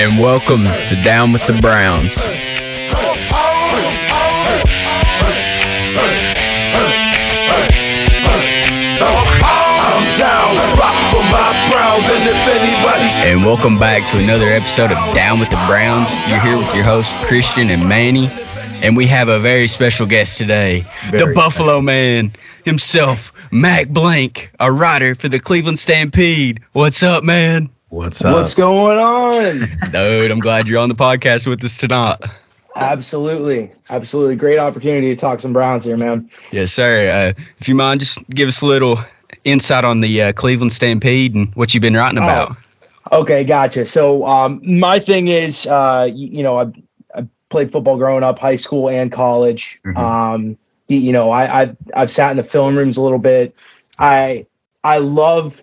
and welcome to Down With The Browns. And welcome back to another episode of Down With The Browns. You're here with your hosts, Christian and Manny. And we have a very special guest today, the Buffalo Man himself, Mac Blank, a writer for the Cleveland Stampede. What's up, man? What's up? What's going on? Dude, I'm glad you're on the podcast with us tonight. Absolutely. Absolutely. Great opportunity to talk some Browns here, man. Yes, sir. If you mind, just give us a little insight on the Cleveland Stampede and what you've been writing about. Okay, gotcha. So my thing is, I played football growing up, high school and college. Mm-hmm. I've sat in the film rooms a little bit. I love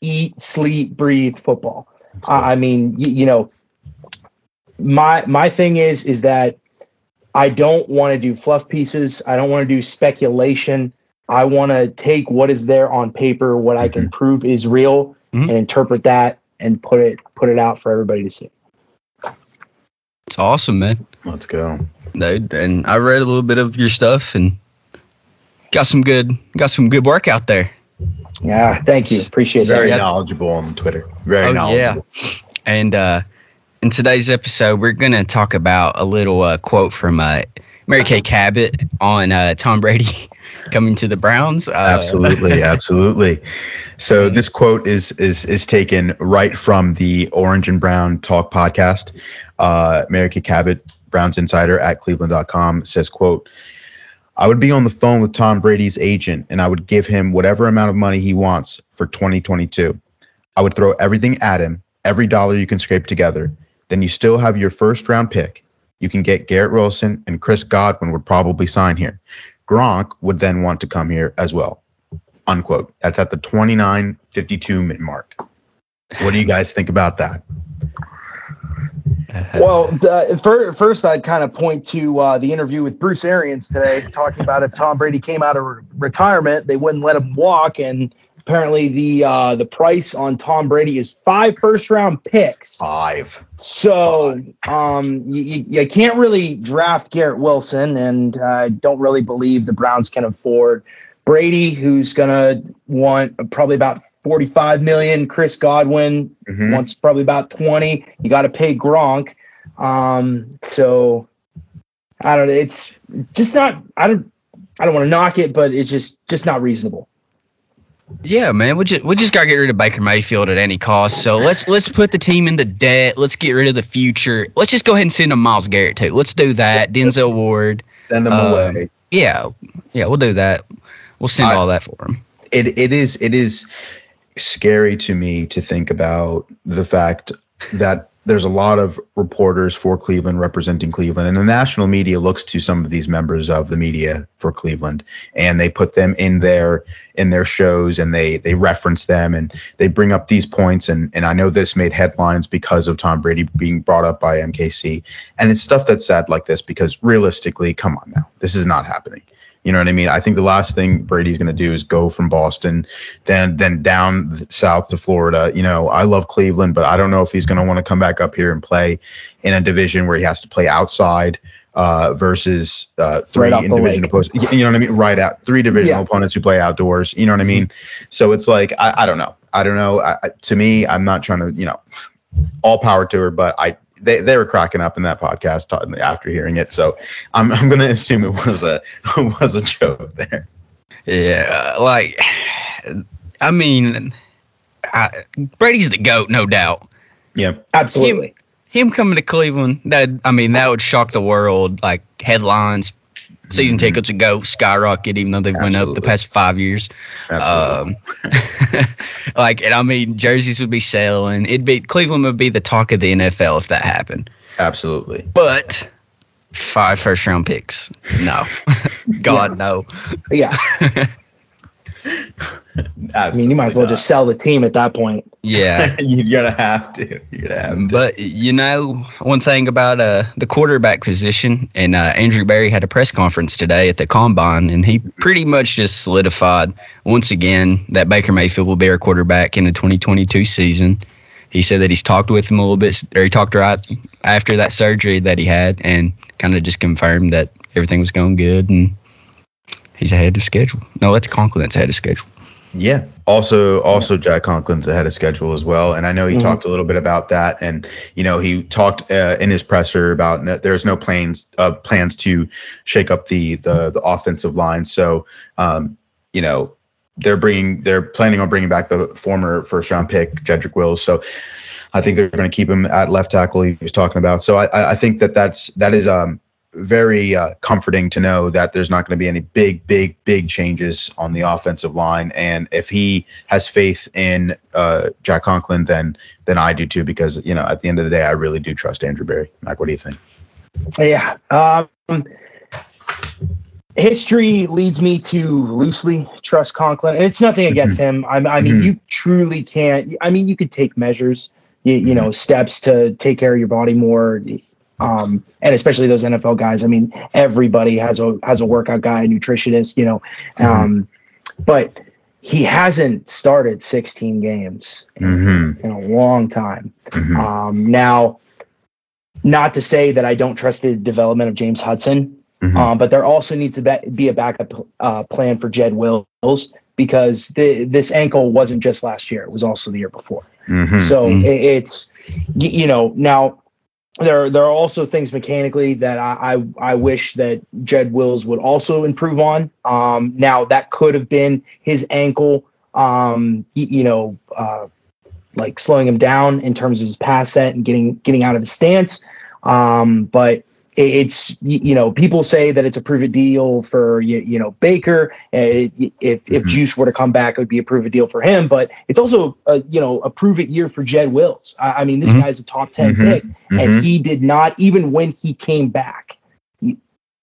eat, sleep, breathe football. Cool. My thing is that I don't want to do fluff pieces. I don't want to do speculation. I want to take what is there on paper, what I can prove is real, and interpret that and put it out for everybody to see. It's awesome, man. Let's go, dude. And I read a little bit of your stuff and got some good work out there. Yeah, thank you. Appreciate it. Very knowledgeable on Twitter. Very knowledgeable. Yeah. And in today's episode, we're going to talk about a little quote from Mary Kay Cabot on Tom Brady coming to the Browns. Absolutely. So this quote is taken right from the Orange and Brown Talk podcast. Mary Kay Cabot, Browns insider at Cleveland.com, says, quote, "I would be on the phone with Tom Brady's agent, and I would give him whatever amount of money he wants for 2022. I would throw everything at him, every dollar you can scrape together. Then you still have your first-round pick. You can get Garrett Wilson, and Chris Godwin would probably sign here. Gronk would then want to come here as well." Unquote. That's at the 29:52 minute mark. What do you guys think about that? Well, first, I'd kind of point to the interview with Bruce Arians today, talking about if Tom Brady came out of retirement, they wouldn't let him walk. And apparently the price on Tom Brady is 5 first-round picks. 5. So you can't really draft Garrett Wilson, and I don't really believe the Browns can afford Brady, who's going to want probably about $45 million. Chris Godwin wants probably about 20. You got to pay Gronk. So I don't know. It's just not. I don't want to knock it, but it's just not reasonable. Yeah, man. We just got to get rid of Baker Mayfield at any cost. So let's put the team into debt. Let's get rid of the future. Let's just go ahead and send him Miles Garrett too. Let's do that. Denzel Ward. Send him away. Yeah. We'll do that. We'll send all that for him. It is scary to me to think about the fact that there's a lot of reporters for Cleveland representing Cleveland, and the national media looks to some of these members of the media for Cleveland, and they put them in their shows, and they reference them, and they bring up these points, and I know this made headlines because of Tom Brady being brought up by MKC, and it's stuff that's sad like this, because realistically, come on now, this is not happening. You know what I mean? I think the last thing Brady's going to do is go from Boston, then down south to Florida. You know, I love Cleveland, but I don't know if he's going to want to come back up here and play in a division where he has to play outside versus three right division opponents. You know what I mean? Right out three divisional opponents who play outdoors. You know what I mean? So it's like I don't know. To me, I'm not trying to all power to her, but They were cracking up in that podcast after hearing it, so I'm gonna assume it was a joke there. Yeah, Brady's the GOAT, no doubt. Yeah, absolutely. Him coming to Cleveland, that would shock the world. Like headlines, season tickets would go skyrocket, even though they've went up the past 5 years. Jerseys would be selling. Cleveland would be the talk of the NFL if that happened. Absolutely. But 5 first-round picks. No. God, no. Yeah. You might as well just sell the team at that point. Yeah. You're going to have to. But, one thing about the quarterback position, and Andrew Barry had a press conference today at the Combine, and he pretty much just solidified once again that Baker Mayfield will be our quarterback in the 2022 season. He said that he's talked with him a little bit, or he talked right after that surgery that he had, and kind of just confirmed that everything was going good and he's ahead of schedule. No, that's Conklin's ahead of schedule. Yeah. Also, Jack Conklin's ahead of schedule as well. And I know he talked a little bit about that. And, you know, he talked in his presser about there's no plans to shake up the offensive line. So, you know, they're planning on bringing back the former first-round pick, Jedrick Wills. So I think they're going to keep him at left tackle he was talking about. So I think that is very comforting to know that there's not going to be any big changes on the offensive line. And if he has faith in Jack Conklin, then I do too, because, you know, at the end of the day, I really do trust Andrew Barry. Mike, what do you think? Yeah. History leads me to loosely trust Conklin, and it's nothing against him. I mean, you truly can't. I mean, you could take measures, you know, steps to take care of your body more. And especially those NFL guys. I mean, everybody has a workout guy, a nutritionist, you know. But he hasn't started 16 games in a long time. Now, not to say that I don't trust the development of James Hudson, but there also needs to be a backup plan for Jed Wills, because this ankle wasn't just last year. It was also the year before. It's, you know, now – There are also things mechanically that I wish that Jed Wills would also improve on. Now, that could have been his ankle, like slowing him down in terms of his pass set and getting out of his stance. But it's, you know, people say that it's a prove it deal for, you know, Baker. If Juice were to come back, it would be a prove it deal for him. But it's also a prove it year for Jed Wills. I mean, this guy's a top 10 pick, and he did not, even when he came back,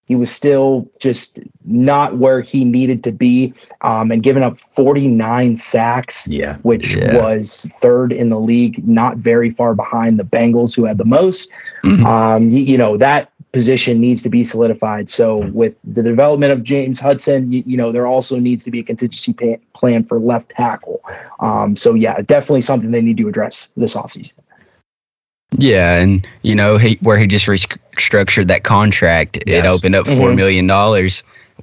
he was still just not where he needed to be, and giving up 49 sacks, which was third in the league, not very far behind the Bengals, who had the most. You know, that position needs to be solidified. So with the development of James Hudson, you know, there also needs to be a contingency plan for left tackle. So yeah, definitely something they need to address this offseason. Yeah. And you know, he just restructured that contract. Yes. It opened up $4 million.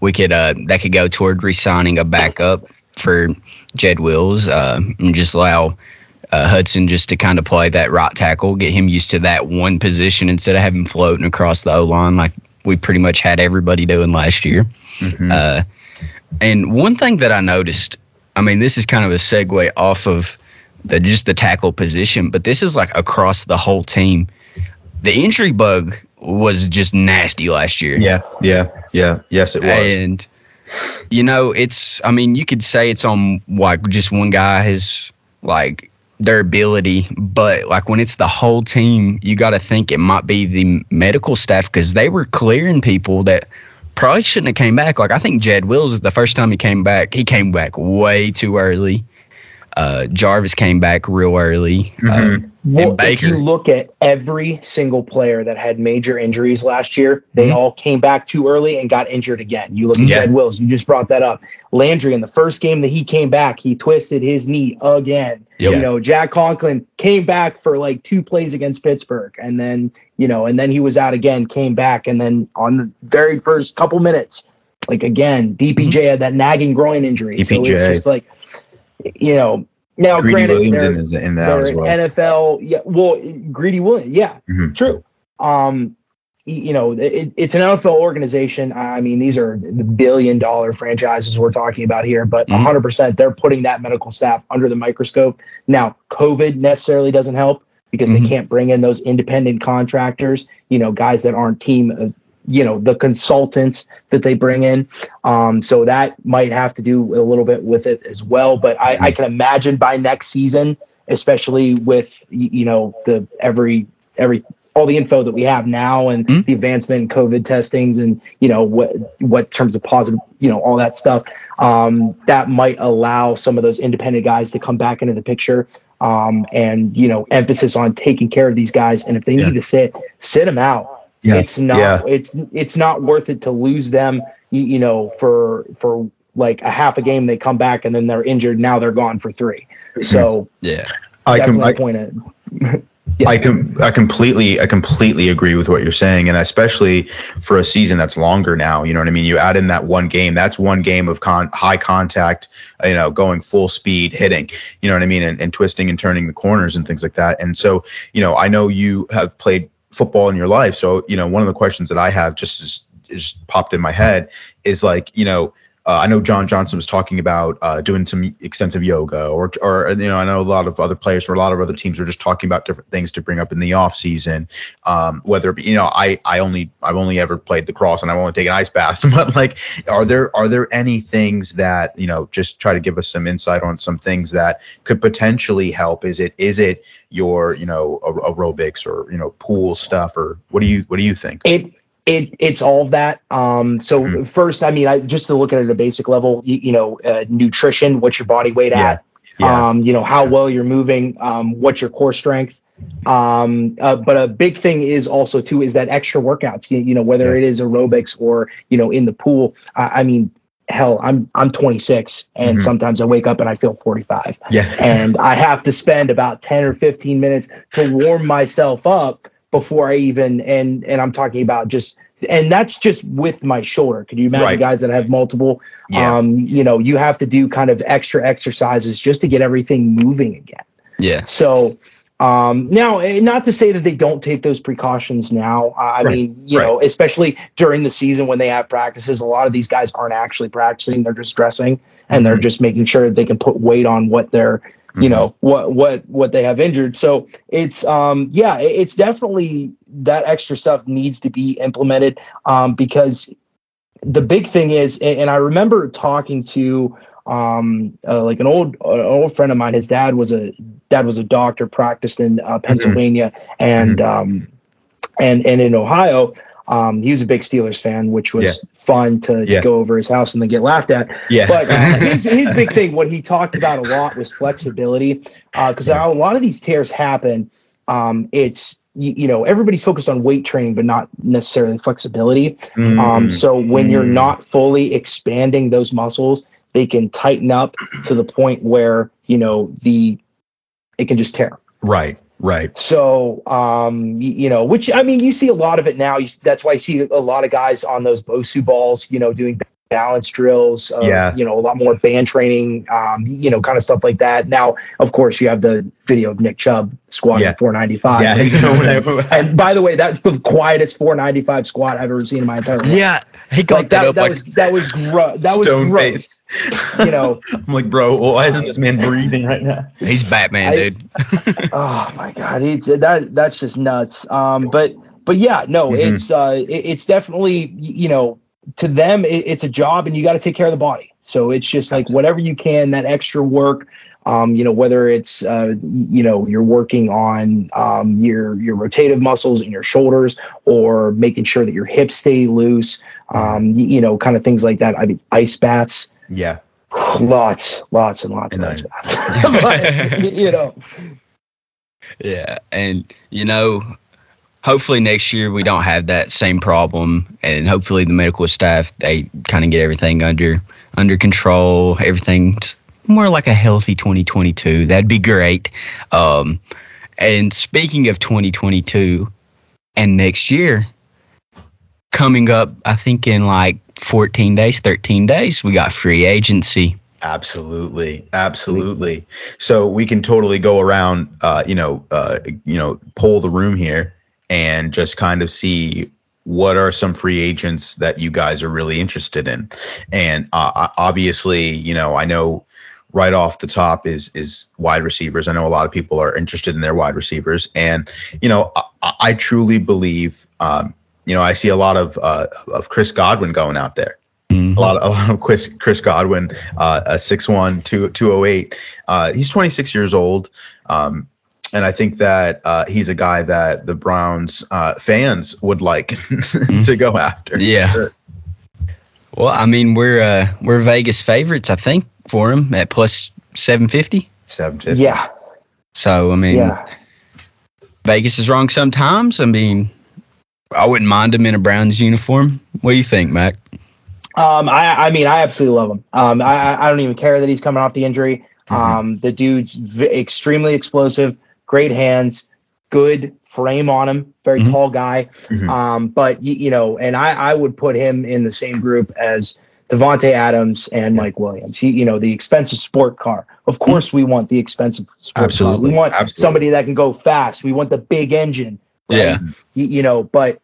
We could, that could go toward re-signing a backup for Jed Wills, and just allow Hudson just to kind of play that right tackle, get him used to that one position instead of having floating across the O-line like we pretty much had everybody doing last year. And one thing that I noticed, I mean, this is kind of a segue off of just the tackle position, but this is like across the whole team. The injury bug was just nasty last year. Yeah. Yes, it was. And, you know, I mean, you could say it's on like just one guy, his like their ability, but like when it's the whole team, you got to think it might be the medical staff, because they were clearing people that probably shouldn't have came back. Like I think Jed Wills, the first time he came back way too early. Jarvis came back real early. Well, if you look at every single player that had major injuries last year, they all came back too early and got injured again. You look at Jed Wills, you just brought that up. Landry, in the first game that he came back, he twisted his knee again. You know, Jack Conklin came back for like two plays against Pittsburgh, and then, you know, and then he was out again, came back, and then on the very first couple minutes, like again, DPJ had that nagging groin injury. So it's just like, you know, now Greedy Williams in that as well. NFL, yeah. Well, Greedy Williams, yeah, true. You know, it's an NFL organization. I mean, these are the billion-dollar franchises we're talking about here, but 100%, they're putting that medical staff under the microscope. Now, COVID necessarily doesn't help, because they can't bring in those independent contractors, you know, guys that aren't team of, you know, the consultants that they bring in. So that might have to do a little bit with it as well. But I can imagine by next season, especially with, you know, the all the info that we have now, and the advancement in COVID testings, and, you know, what terms of positive, you know, all that stuff, that might allow some of those independent guys to come back into the picture. And, you know, emphasis on taking care of these guys. And if they need to sit them out. Yeah. It's not worth it to lose them, you know, for like a half a game. They come back and then they're injured. Now they're gone for three. So I can point it. Yeah. I completely agree with what you're saying, and especially for a season that's longer now. You know what I mean? You add in that one game. That's one game of high contact. You know, going full speed, hitting. You know what I mean? And twisting and turning the corners and things like that. And so, you know, I know you have played football in your life. So, you know, one of the questions that I have just popped in my head is like, you know. I know John Johnson was talking about doing some extensive yoga, or you know, I know a lot of other players for a lot of other teams are just talking about different things to bring up in the off season. Whether it be, you know, I've only ever played lacrosse and I've only taken ice baths, but like, are there any things that, you know, just try to give us some insight on some things that could potentially help? Is it your, you know, aerobics or, you know, pool stuff, or what do you think? It's all of that. So first, I mean, just to look at it at a basic level, you know, nutrition, what's your body weight at, you know, how well you're moving, what's your core strength. But a big thing is also too, is that extra workouts, you know, whether it is aerobics or, you know, in the pool. I mean, hell, I'm 26 and sometimes I wake up and I feel 45 and I have to spend about 10 or 15 minutes to warm myself up before I even, and I'm talking about just, and that's just with my shoulder. Can you imagine guys that have multiple, you know, you have to do kind of extra exercises just to get everything moving again. Yeah. So now, not to say that they don't take those precautions now. I mean, you know, especially during the season when they have practices, a lot of these guys aren't actually practicing. They're just dressing and they're just making sure that they can put weight on what they're, you know, what they have injured. So it's it's definitely that extra stuff needs to be implemented, because the big thing is, and I remember talking to like an old friend of mine. His dad was a doctor, practiced in Pennsylvania and in Ohio. He was a big Steelers fan, which was fun to go over his house and then get laughed at. Yeah. But his big thing, what he talked about a lot, was flexibility, because a lot of these tears happen. It's, you know, everybody's focused on weight training, but not necessarily flexibility. So when you're not fully expanding those muscles, they can tighten up to the point where, you know, it can just tear. Right. Right. So, you know, which, I mean, you see a lot of it now. That's why I see a lot of guys on those BOSU balls, you know, doing balance drills, you know, a lot more band training, you know, kind of stuff like that. Now, of course, you have the video of Nick Chubb squatting 495. Yeah. And by the way, that's the quietest 495 squat I've ever seen in my entire life. Yeah. He got like that was gross. You know, I'm like, bro, why isn't this man breathing right now? He's Batman, dude. Oh my God, that's just nuts. But yeah, no, it's definitely, you know, to them it's a job, and you got to take care of the body. So it's just like whatever you can, that extra work. You know, whether it's, you know, you're working on your rotative muscles in your shoulders, or making sure that your hips stay loose, you know, kind of things like that. I mean, ice baths. Yeah. Lots and lots of ice baths. But, you know. Yeah. And, you know, hopefully next year we don't have that same problem, and hopefully the medical staff, they kind of get everything under control, everything's more like a healthy 2022. That'd be great. And speaking of 2022 and next year, coming up, I think in like 13 days, we got free agency. Absolutely. So we can totally go around, you know, poll the room here and just kind of see what are some free agents that you guys are really interested in. And obviously, you know, I know, right off the top is wide receivers. I know a lot of people are interested in their wide receivers, and you know I truly believe, you know, I see a lot of Chris Godwin going out there. A lot of Chris Godwin, a 6'1", 208. He's 26 years old, and I think that he's a guy that the Browns fans would like to go after. Yeah. Sure. Well, I mean, we're Vegas favorites, I think, for him at plus 750. Yeah. So, I mean, Vegas is wrong sometimes. I mean, I wouldn't mind him in a Browns uniform. What do you think, Mac? I mean, I absolutely love him. I don't even care that he's coming off the injury. The dude's extremely explosive, great hands, good frame on him, very tall guy. But, you know, and I would put him in the same group as Devontae Adams and Mike Williams. He, you know, the expensive sport car. Of course we want the expensive sport car. We want somebody that can go fast. We want the big engine. Right? Yeah. You know, but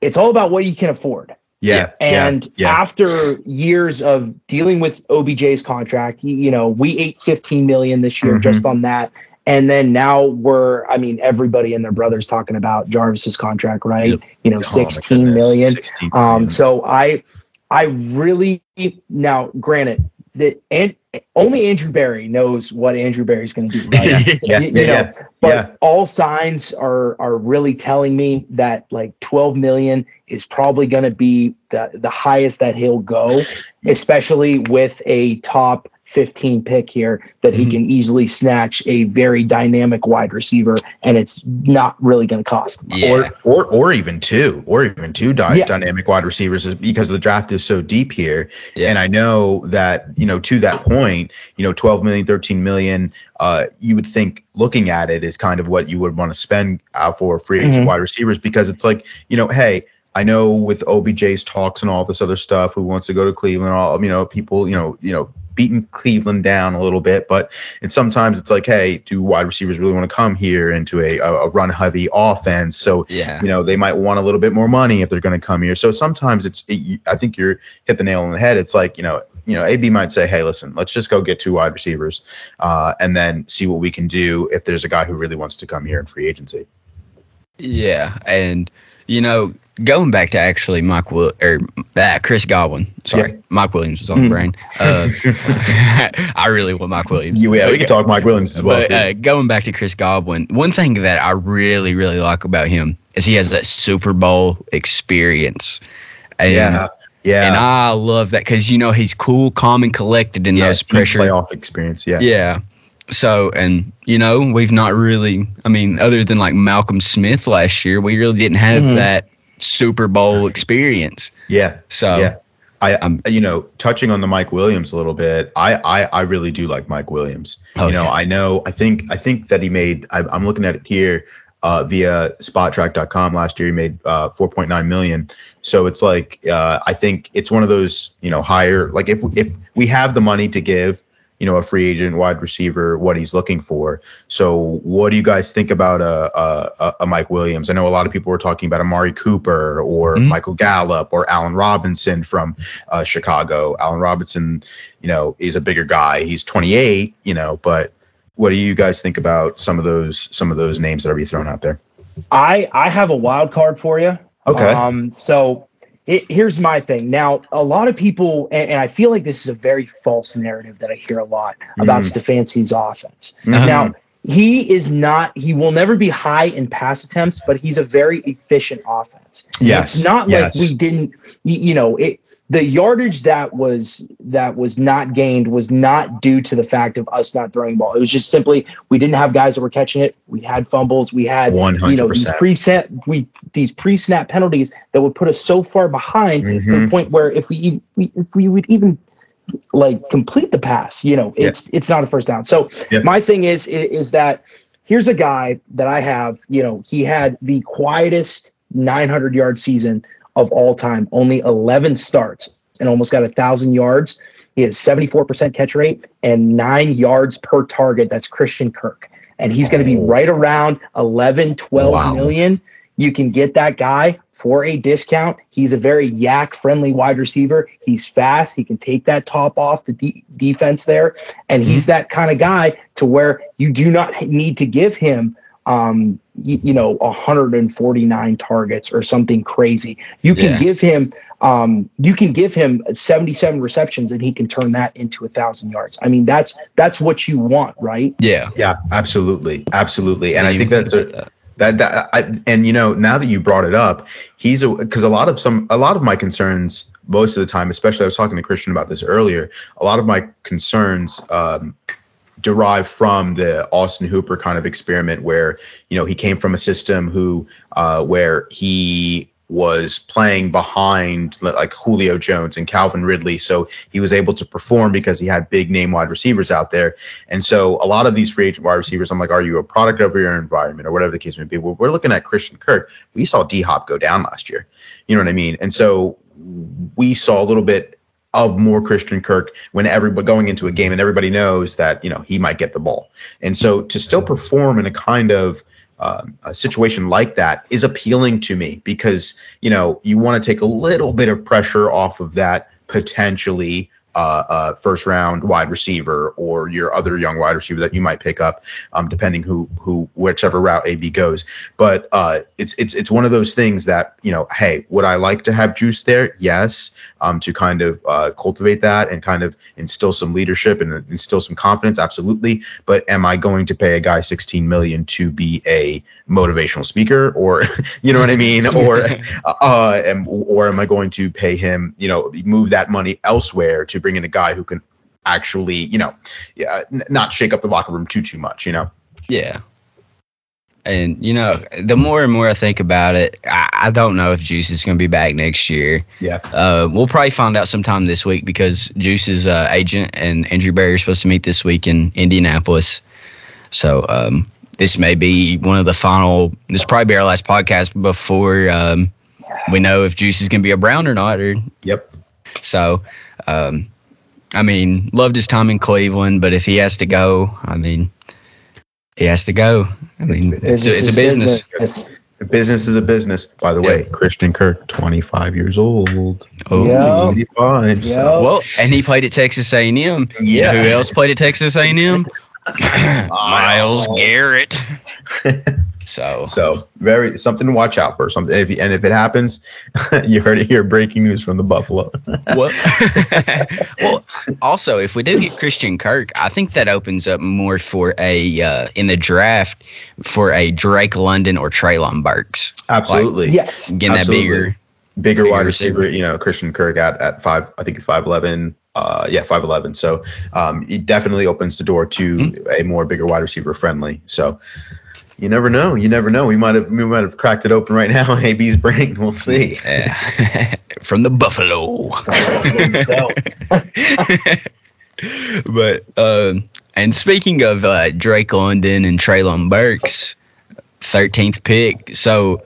it's all about what you can afford. Yeah. And after years of dealing with OBJ's contract, you know, we ate $15 million this year just on that. And then now we're, I mean, everybody and their brother's talking about Jarvis's contract, right? You know, $16 million. So I really, now granted that only Andrew Barry knows what Andrew Barry's going to do. Right? You know, but all signs are really telling me that like $12 million is probably going to be the highest that he'll go, especially with a top 15 pick here that he can easily snatch a very dynamic wide receiver, and it's not really going to cost him. Or even two dynamic wide receivers, is because the draft is so deep here. And I know that, you know, to that point, you know, $12 million, $13 million, you would think looking at it is kind of what you would want to spend out for free agent wide receivers, because it's like, you know, hey, I know with OBJ's talks and all this other stuff, who wants to go to Cleveland, all, you know, people, you know, beating Cleveland down a little bit, but it's sometimes it's like, hey, do wide receivers really want to come here into a run heavy offense? So, you know, they might want a little bit more money if they're going to come here. So sometimes I think you're hit the nail on the head. It's like, you know, AB might say, hey, listen, let's just go get two wide receivers and then see what we can do if there's a guy who really wants to come here in free agency. Yeah. And, you know, going back to actually Chris Godwin. Sorry, Mike Williams was on the brain. I really want Mike Williams. Yeah, we can talk Mike Williams as well. But, going back to Chris Godwin, one thing that I really, really like about him is he has that Super Bowl experience. And, and I love that because, you know, he's cool, calm, and collected in those pressure playoff experience. Yeah. So, and, you know, we've not really, I mean, other than like Malcolm Smith last year, we really didn't have that Super Bowl experience. So, you know, touching on the Mike Williams a little bit, I really do like Mike Williams. I think that he made, I'm looking at it here via spottrack.com last year, he made $4.9 million. So it's like, I think it's one of those, you know, higher, like if we have the money to give, you know, a free agent wide receiver what he's looking for. So what do you guys think about a Mike Williams? I know a lot of people were talking about Amari Cooper or Michael Gallup or Allen Robinson from Chicago. Allen Robinson, you know, is a bigger guy. He's 28, you know, but what do you guys think about some of those names that are being thrown out there? I have a wild card for you. Okay. So here's my thing. Now, a lot of people, and I feel like this is a very false narrative that I hear a lot about Stefanski's offense. Now, he will never be high in pass attempts, but he's a very efficient offense. Yes. It's not like we didn't, you know, the yardage that was not gained was not due to the fact of us not throwing the ball. It was just simply we didn't have guys that were catching it. We had fumbles. We had 100%. You know, these pre-snap penalties that would put us so far behind to the point where if we would even like complete the pass, you know, it's not a first down. So my thing is that here's a guy that I have. You know, he had the quietest 900-yard season of all time, only 11 starts and almost got 1,000 yards. He has 74% catch rate and 9 yards per target. That's Christian Kirk. And he's going to be right around 11, 12 million. You can get that guy for a discount. He's a very yak-friendly wide receiver. He's fast. He can take that top off the defense there. And he's that kind of guy to where you do not need to give him 149 targets or something crazy. You can give him 77 receptions and he can turn that into 1,000 yards. I mean, that's what you want, right? Yeah, absolutely. And I think that's and you know, now that you brought it up, because a lot of my concerns most of the time, especially I was talking to Christian about this earlier, a lot of my concerns derive from the Austin Hooper kind of experiment where, you know, he came from a system where he was playing behind like Julio Jones and Calvin Ridley. So he was able to perform because he had big name wide receivers out there. And so a lot of these free agent wide receivers, I'm like, are you a product of your environment or whatever the case may be? Well, we're looking at Christian Kirk. We saw D-Hop go down last year. You know what I mean? And so we saw a little bit of more Christian Kirk when everybody going into a game and everybody knows that, you know, he might get the ball. And so to still perform in a kind of a situation like that is appealing to me because, you know, you want to take a little bit of pressure off of that potentially first round wide receiver or your other young wide receiver that you might pick up, depending who whichever route AB goes. But it's one of those things that, you know, hey, would I like to have juice there? Yes, to kind of cultivate that and kind of instill some leadership and instill some confidence, absolutely. But am I going to pay a guy $16 million to be a motivational speaker, or you know what I mean, or am I going to pay him, you know, move that money elsewhere to bring in a guy who can actually, you know, not shake up the locker room too much, you know? Yeah. And, you know, the more and more I think about it, I don't know if Juice is going to be back next year. Yeah. We'll probably find out sometime this week because Juice's agent and Andrew Barry are supposed to meet this week in Indianapolis. So this may be one of the final – this will probably be our last podcast before we know if Juice is going to be a Brown or not. Or, yep. So – I mean, loved his time in Cleveland, but if he has to go, I mean, he has to go. I mean, it's a business. Business is a business. By the way, Christian Kirk, 25 years old. Oh, 85. Yep. So. Well, and he played at Texas A&M. Yeah. You know who else played at Texas A&M? Miles Garrett. So very something to watch out for. Something, if it happens, you heard it here. Breaking news from the Buffalo. Well, also, if we do get Christian Kirk, I think that opens up more for a in the draft for a Drake London or Traylon Burks. Absolutely, like, yes. Getting absolutely. That bigger wide receiver. You know, Christian Kirk at 5. I think 5'11. 5'11. So it definitely opens the door to a more bigger wide receiver friendly. So. You never know. You never know. We might have cracked it open right now in AB's brain. We'll see. Yeah. From the Buffalo. But and speaking of Drake London and Traylon Burks, 13th pick. So,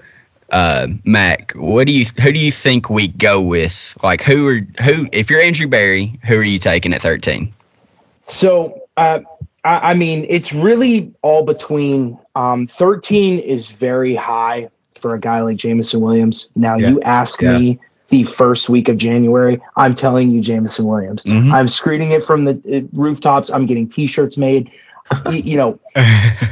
Mac, who do you think we go with? Like who? If you're Andrew Barry, who are you taking at 13? So. I mean, it's really all between 13 is very high for a guy like Jamison Williams. Now, you ask me the first week of January, I'm telling you Jamison Williams. Mm-hmm. I'm screening it from the rooftops. I'm getting T-shirts made. You know,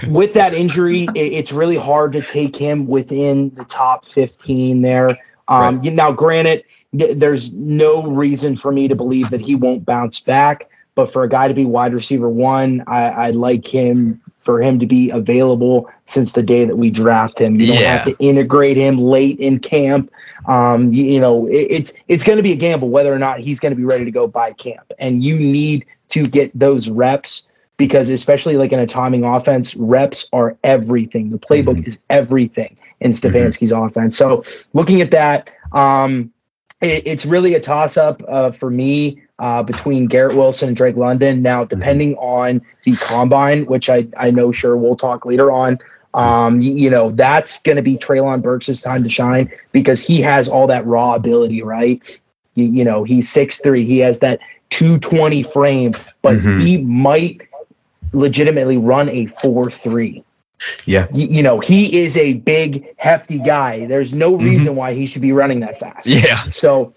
with that injury, it's really hard to take him within the top 15 there. Right. Now, granted, there's no reason for me to believe that he won't bounce back. But for a guy to be wide receiver one, I like him for him to be available since the day that we draft him. You don't have to integrate him late in camp. You know, it's going to be a gamble whether or not he's going to be ready to go by camp. And you need to get those reps because especially like in a timing offense, reps are everything. The playbook is everything in Stefanski's offense. So looking at that, it's really a toss-up for me. Between Garrett Wilson and Drake London. Now, depending on the combine, which I know sure we'll talk later on, you know, that's going to be Traylon Burks' time to shine because he has all that raw ability, right? You know, he's 6'3". He has that 220 frame, but he might legitimately run a 4.3. Yeah. You know, he is a big, hefty guy. There's no reason why he should be running that fast. Yeah. So,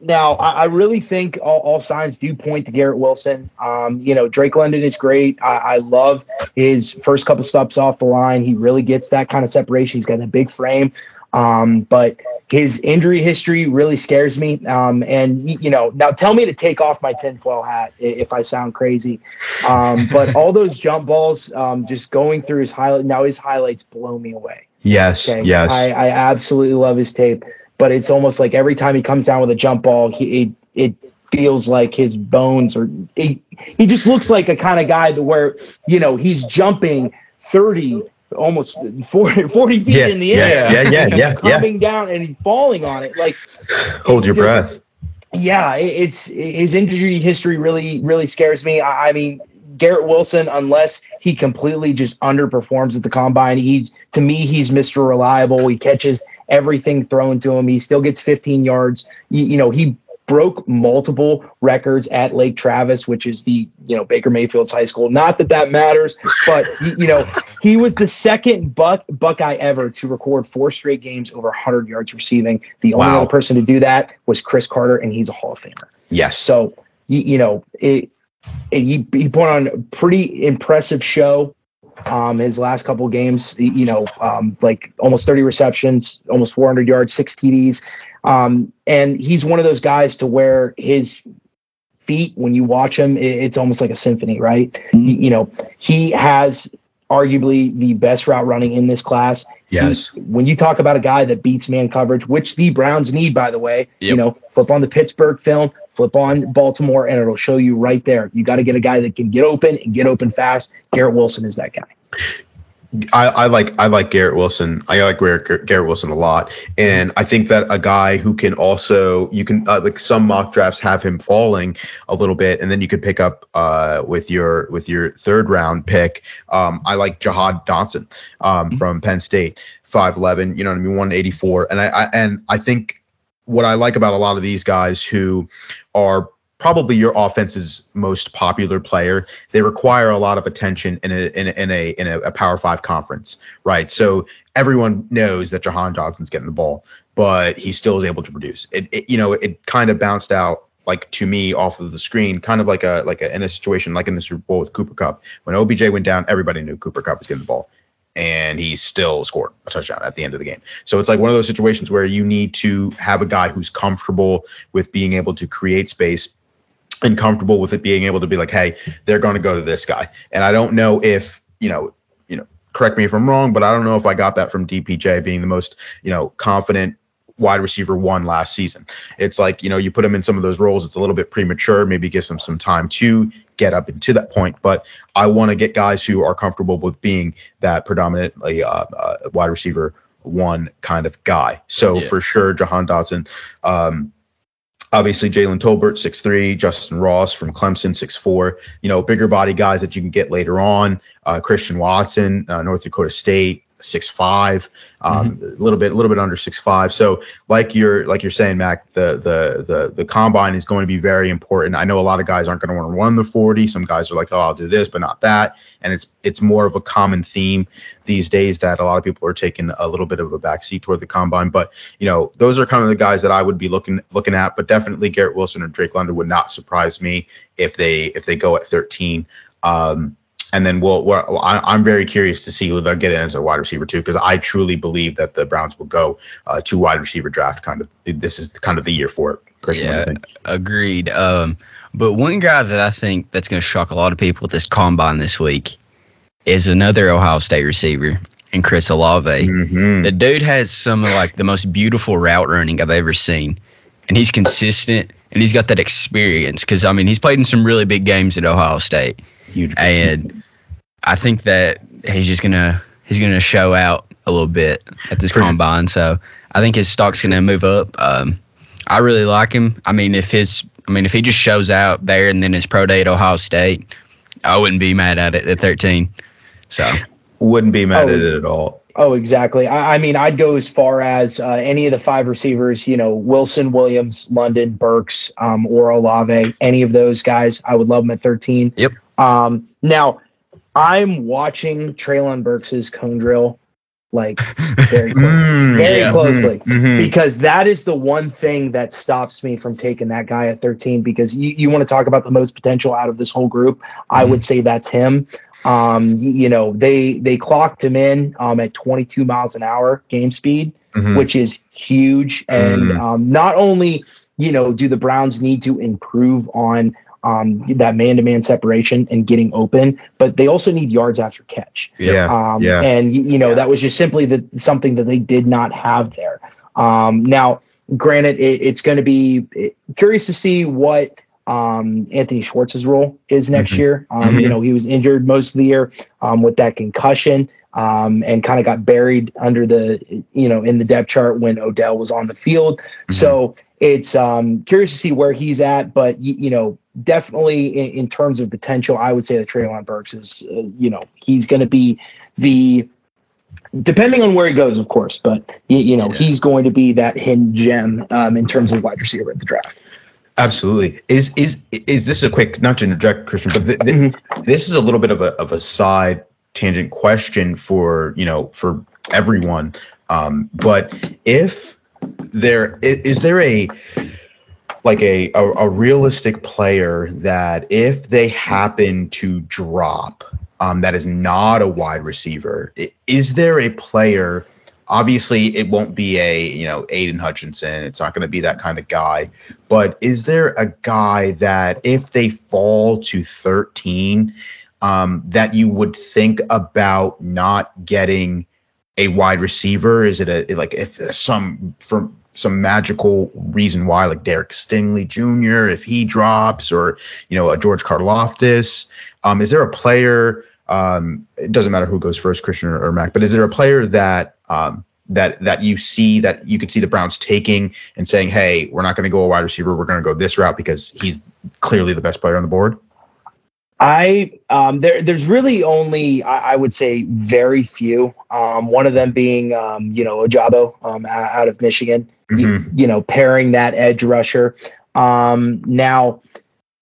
now, I really think all signs do point to Garrett Wilson. You know, Drake London is great. I love his first couple stops off the line. He really gets that kind of separation. He's got that big frame. But his injury history really scares me. And, you know, now tell me to take off my tinfoil hat if I sound crazy. But all those jump balls, just going through his highlight. Now his highlights blow me away. Yes, okay? Yes. I absolutely love his tape. But it's almost like every time he comes down with a jump ball, it feels like his bones are – he just looks like a kind of guy where, you know, he's jumping 30, almost 40 feet in the air. Coming down and falling on it. Like, hold your breath. Yeah, it's his injury history really, really scares me. I mean, Garrett Wilson, unless he completely just underperforms at the combine, he's Mr. Reliable. He catches everything thrown to him. He still gets 15 yards. He broke multiple records at Lake Travis, which is the, Baker Mayfield's high school. Not that that matters, but he was the second Buckeye ever to record 4 straight games over 100 yards receiving. The only other person to do that was Chris Carter, and he's a Hall of Famer. Yes. So, he put on a pretty impressive show. His last couple games, like almost 30 receptions, almost 400 yards, 6 TDs. And he's one of those guys to where his feet, when you watch him, it's almost like a symphony, right? Mm-hmm. He has arguably the best route running in this class. Yes. When you talk about a guy that beats man coverage, which the Browns need, by the way, flip on the Pittsburgh film, flip on Baltimore, and it'll show you right there. You got to get a guy that can get open and get open fast. Garrett Wilson is that guy. I like Garrett Wilson. I like Garrett Wilson a lot, and I think that a guy who can also like some mock drafts have him falling a little bit, and then you could pick up with your 3rd round pick. I like Jahan Dotson from Penn State, 5'11", 184, and I think what I like about a lot of these guys who are probably your offense's most popular player, they require a lot of attention in a Power 5 conference, right? So everyone knows that Jahan Dotson's getting the ball, but he still is able to produce. It kind of bounced out, like, to me off of the screen, kind of like in a situation like in the Super Bowl with Cooper Kupp. When OBJ went down, everybody knew Cooper Kupp was getting the ball, and he still scored a touchdown at the end of the game. So it's like one of those situations where you need to have a guy who's comfortable with being able to create space and comfortable with it being able to be like, hey, they're going to go to this guy. And I don't know if, correct me if I'm wrong, but I don't know if I got that from DPJ being the most, confident wide receiver 1 last season. It's like, you put him in some of those roles, it's a little bit premature, maybe gives him some time to get up into that point. But I want to get guys who are comfortable with being that predominantly wide receiver 1 kind of guy. So for sure, Jahan Dotson. Obviously, Jalen Tolbert, 6'3", Justin Ross from Clemson, 6'4", bigger body guys that you can get later on. Christian Watson, North Dakota State, 6'5", a little bit under 6'5". So like you're saying, Mac, the combine is going to be very important. I know a lot of guys aren't going to want to run the 40. Some guys are like, oh, I'll do this, but not that. And it's more of a common theme these days that a lot of people are taking a little bit of a backseat toward the combine. But, those are kind of the guys that I would be looking at, but definitely Garrett Wilson and Drake London would not surprise me if they go at 13. And then I'm very curious to see who they'll get in as a wide receiver too, because I truly believe that the Browns will go to wide receiver draft. Kind of, this is kind of the year for it. Christian, what do you think? Agreed. But one guy that I think that's going to shock a lot of people at this combine this week is another Ohio State receiver, and Chris Olave. Mm-hmm. The dude has some of like the most beautiful route running I've ever seen, and he's consistent and he's got that experience because he's played in some really big games at Ohio State. Huge. And I think that he's gonna show out a little bit at this combine. So I think his stock's gonna move up. I really like him. If he just shows out there and then his pro day at Ohio State, I wouldn't be mad at it at 13. So wouldn't be mad at it at all. Oh, exactly. I'd go as far as any of the 5 receivers, Wilson, Williams, London, Burks, or Olave, any of those guys. I would love them at 13. Yep. Now I'm watching Traylon Burks' cone drill like very closely, because that is the one thing that stops me from taking that guy at 13, because you want to talk about the most potential out of this whole group. I would say that's him. They clocked him in at 22 miles an hour game speed, which is huge. And not only, do the Browns need to improve on that man-to-man separation and getting open, but they also need yards after catch. And that was just simply something that they did not have there. Now, granted, it's going to be curious to see what Anthony Schwartz's role is next year. You know, he was injured most of the year with that concussion and kind of got buried under the, you know, in the depth chart when Odell was on the field. So it's curious to see where he's at, but you know, definitely in terms of potential, I would say that Traylon Burks is, you know, he's going to be the, depending on where he goes, of course, but you know, he's going to be that hidden gem in terms of wide receiver at the draft. Absolutely. Is this a quick, not to interject, Christian, but this is a little bit of a side tangent question for, you know, for everyone. But if there is there a like a realistic player that if they happen to drop, that is not a wide receiver, is there a player? Obviously, it won't be a, you know, Aiden Hutchinson. It's not going to be that kind of guy. But is there a guy that if they fall to 13, that you would think about not getting a wide receiver? Is it a, like, if some, for some magical reason why, like Derek Stingley Jr., if he drops, or, you know, a George Karlaftis? Is there a player, it doesn't matter who goes first, Christian or Mac, but is there a player that, that you see, that you could see the Browns taking and saying, hey, we're not going to go a wide receiver, we're going to go this route because he's clearly the best player on the board? There's really only, I would say, very few. One of them being, you know, Ojabo out of Michigan, you know, pairing that edge rusher. Now,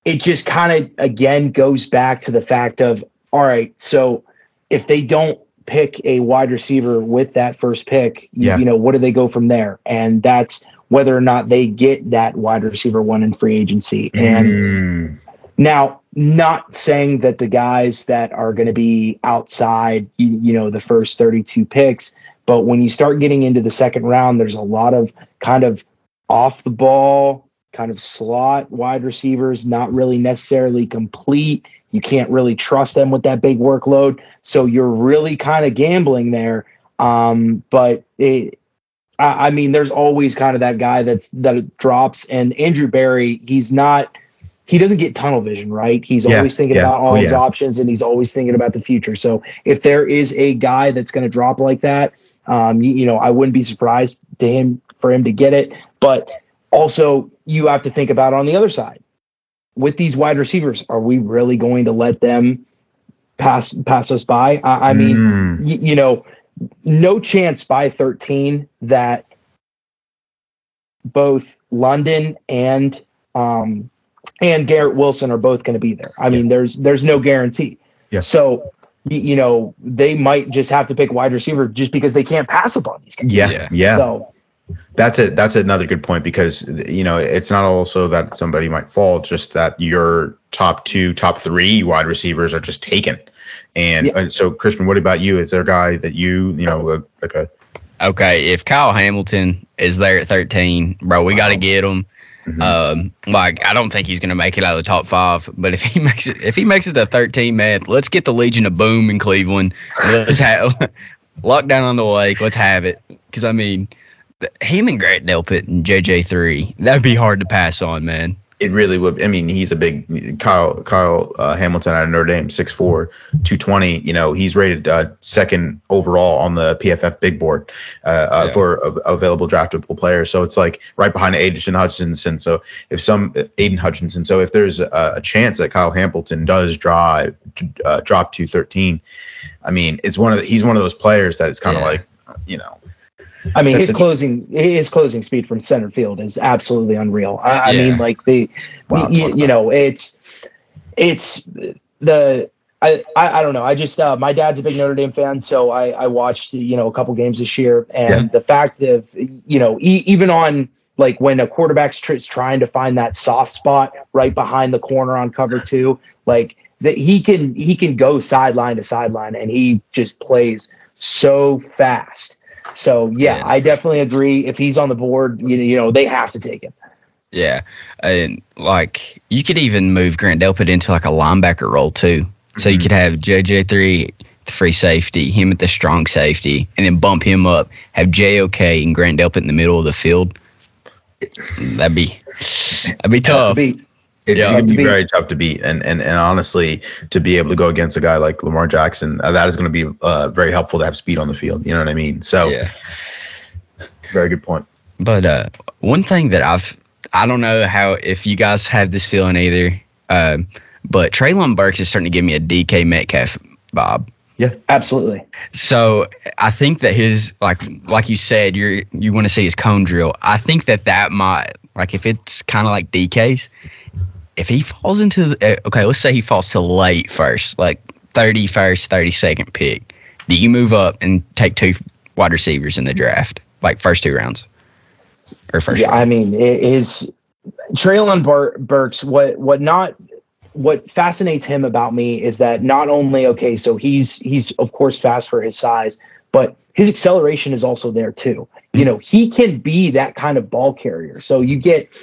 it just kind of, again, goes back to the fact of, all right, so if they don't pick a wide receiver with that first pick, you know, what do they go from there? And that's whether or not they get that wide receiver one in free agency. And now, not saying that the guys that are going to be outside, you know, the first 32 picks, but when you start getting into the second round, there's a lot of kind of off the ball, kind of slot wide receivers, not really necessarily complete. You can't really trust them with that big workload. So you're really kind of gambling there. But I mean, there's always kind of that guy that drops. And Andrew Barry, he doesn't get tunnel vision, right? He's always thinking about all his options, and he's always thinking about the future. So if there is a guy that's going to drop like that, you know, I wouldn't be surprised for him to get it. But also you have to think about on the other side. With these wide receivers, are we really going to let them pass us by? I mean, you know, no chance by 13 that both London and Garrett Wilson are both going to be there. I mean, there's no guarantee. Yeah. So, you know, they might just have to pick wide receiver just because they can't pass upon these guys. Yeah. So. That's another good point, because, you know, it's not also that somebody might fall, just that your top two, top three wide receivers are just taken. And so, Christian, what about you? Is there a guy that you know, like a... Okay, if Kyle Hamilton is there at 13, bro, we got to get him. Like, I don't think he's going to make it out of the top five, but if he makes it to 13, man, let's get the Legion of Boom in Cleveland. Let's have lockdown on the lake. Let's have it. Because, I mean... him and Grant Delpit and JJ3, that'd be hard to pass on, man. It really would. I mean, he's a big Kyle Hamilton out of Notre Dame, 6'4", 220. You know, he's rated second overall on the PFF big board for available draftable players. So it's like right behind Aiden Hutchinson. So if there's a chance that Kyle Hamilton does drop to 13, I mean, he's one of those players that it's kind of like, you know. I mean, his closing speed from center field is absolutely unreal. I mean, like you know, I don't know. I just, my dad's a big Notre Dame fan. So I watched, you know, a couple games this year, and the fact that, you know, even on like when a quarterback's trying to find that soft spot right behind the corner on cover two, like that he can go sideline to sideline, and he just plays so fast. So, yeah, I definitely agree. If he's on the board, you know, they have to take him. Yeah. And, like, you could even move Grant Delpit into, like, a linebacker role, too. So you could have JJ3, the free safety, him at the strong safety, and then bump him up, have JOK and Grant Delpit in the middle of the field. That'd be tough. It would be very tough to beat. And honestly, to be able to go against a guy like Lamar Jackson, that is going to be very helpful to have speed on the field. You know what I mean? So, yeah. Very good point. But one thing that I don't know how, if you guys have this feeling either, but Traylon Burks is starting to give me a DK Metcalf vibe. Yeah, absolutely. So I think that his, like you said, you want to see his cone drill. I think that might, like, if it's kind of like DK's, if he falls into, okay, let's say he falls to late first, like 31st, 32nd pick, do you move up and take two wide receivers in the draft, like first two rounds? Or first round? I mean, it is Traylon Burks. What fascinates him about me is that not only, okay, so he's of course fast for his size, but his acceleration is also there too. You know, he can be that kind of ball carrier. So you get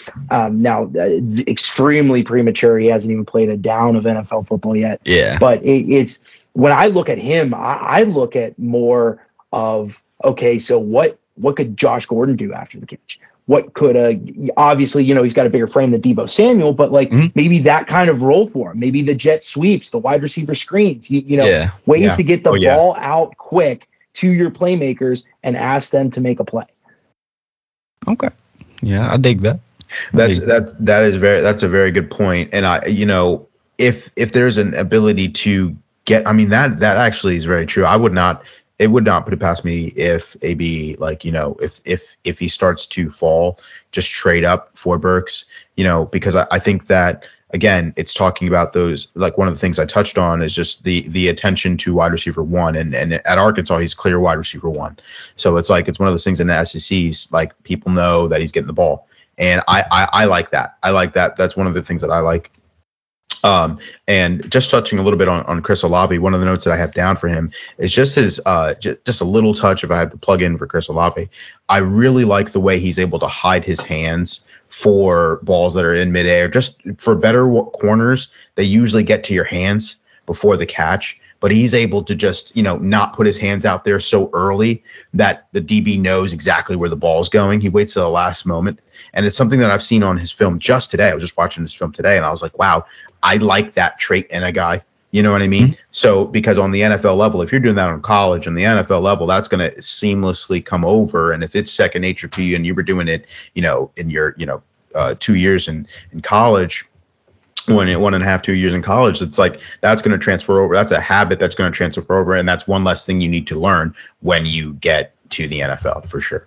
extremely premature. He hasn't even played a down of NFL football yet. Yeah. But it's when I look at him, I look at more of, okay, so what could Josh Gordon do after the catch? What could obviously, you know, he's got a bigger frame than Deebo Samuel, but like maybe that kind of role for him, maybe the jet sweeps, the wide receiver screens, ways to get the ball out quick to your playmakers and ask them to make a play. Okay. Yeah, I dig that. That's a very good point. And I, you know, if there's an ability to get, I mean, that actually is very true. It would not put it past me if AB, like, you know, if he starts to fall, just trade up for Burks, you know, because I think that, again, it's talking about those, like, one of the things I touched on is just the attention to wide receiver one. And at Arkansas, he's clear wide receiver one. So it's like, it's one of those things in the SECs, like, people know that he's getting the ball. And I like that. I like that. That's one of the things that I like. And just touching a little bit on Chris Olave, one of the notes that I have down for him is just his just a little touch, if I have to plug in for Chris Olave. I really like the way he's able to hide his hands for balls that are in midair, just for better corners. They usually get to your hands before the catch, but he's able to just, you know, not put his hands out there so early that the DB knows exactly where the ball's going. He waits till the last moment. And it's something that I've seen on his film just today. I was just watching his film today, and I was like, wow, I like that trait in a guy. You know what I mean? Mm-hmm. So, because on the NFL level, if you're doing that on college, on the NFL level, that's going to seamlessly come over. And if it's second nature to you and you were doing it, you know, in your, you know, 2 years in college, 2 years in college, it's like, that's going to transfer over. That's a habit that's going to transfer over. And that's one less thing you need to learn when you get to the NFL, for sure.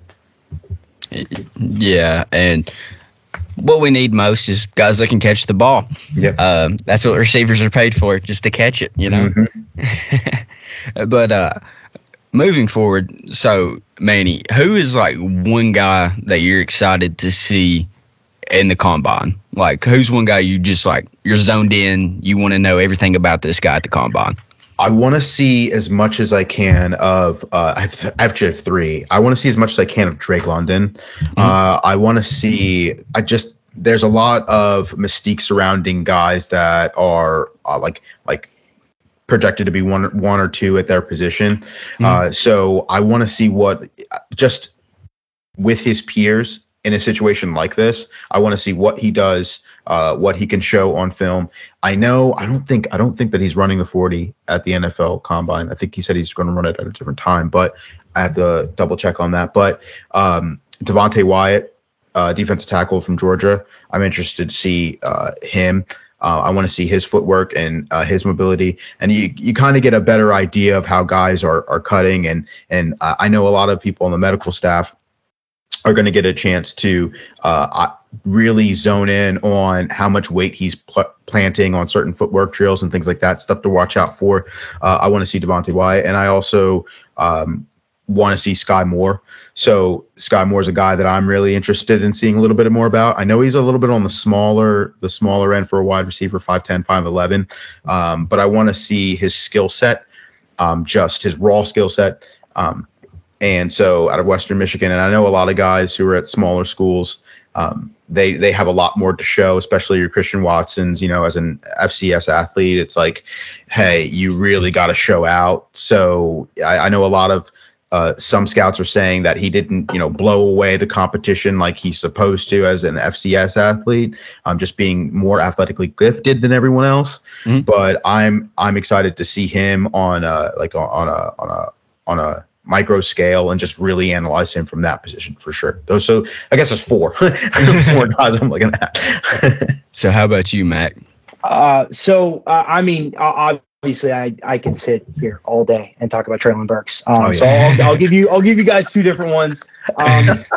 Yeah. And what we need most is guys that can catch the ball. Yeah. That's what receivers are paid for, just to catch it, you know. Mm-hmm. But moving forward, so Manny, who is like one guy that you're excited to see in the combine? Like, who's one guy you just like, you're zoned in, you want to know everything about this guy at the combine? I want to see as much as I can of I have three. I want to see as much as I can of Drake London. Mm-hmm. There's a lot of mystique surrounding guys that are like projected to be one or two at their position. Mm-hmm. So I want to see what, just with his peers in a situation like this, I want to see what he does, what he can show on film. I know, I don't think that he's running the 40 at the NFL Combine. I think he said he's going to run it at a different time, but I have to double check on that. But DeVonte Wyatt, defensive tackle from Georgia, I'm interested to see him. I want to see his footwork and his mobility, and you kind of get a better idea of how guys are cutting. And I know a lot of people on the medical staff are going to get a chance to really zone in on how much weight he's planting on certain footwork drills and things like that, stuff to watch out for. I want to see DeVonte Wyatt, and I also want to see Sky Moore. So Sky Moore is a guy that I'm really interested in seeing a little bit more about. I know he's a little bit on the smaller end for a wide receiver, 5'10", 5'11", but I want to see his skill set, just his raw skill set. And so out of Western Michigan, and I know a lot of guys who are at smaller schools, they have a lot more to show, especially your Christian Watsons, you know, as an FCS athlete. It's like, hey, you really got to show out. So I know a lot of Some scouts are saying that he didn't, blow away the competition like he's supposed to as an FCS athlete, just being more athletically gifted than everyone else. Mm-hmm. But I'm excited to see him on a micro scale and just really analyze him from that position for sure. So I guess it's four guys I'm looking at. So how about you, Mac? Obviously, I can sit here all day and talk about Traylon Burks. So I'll give you guys two different ones.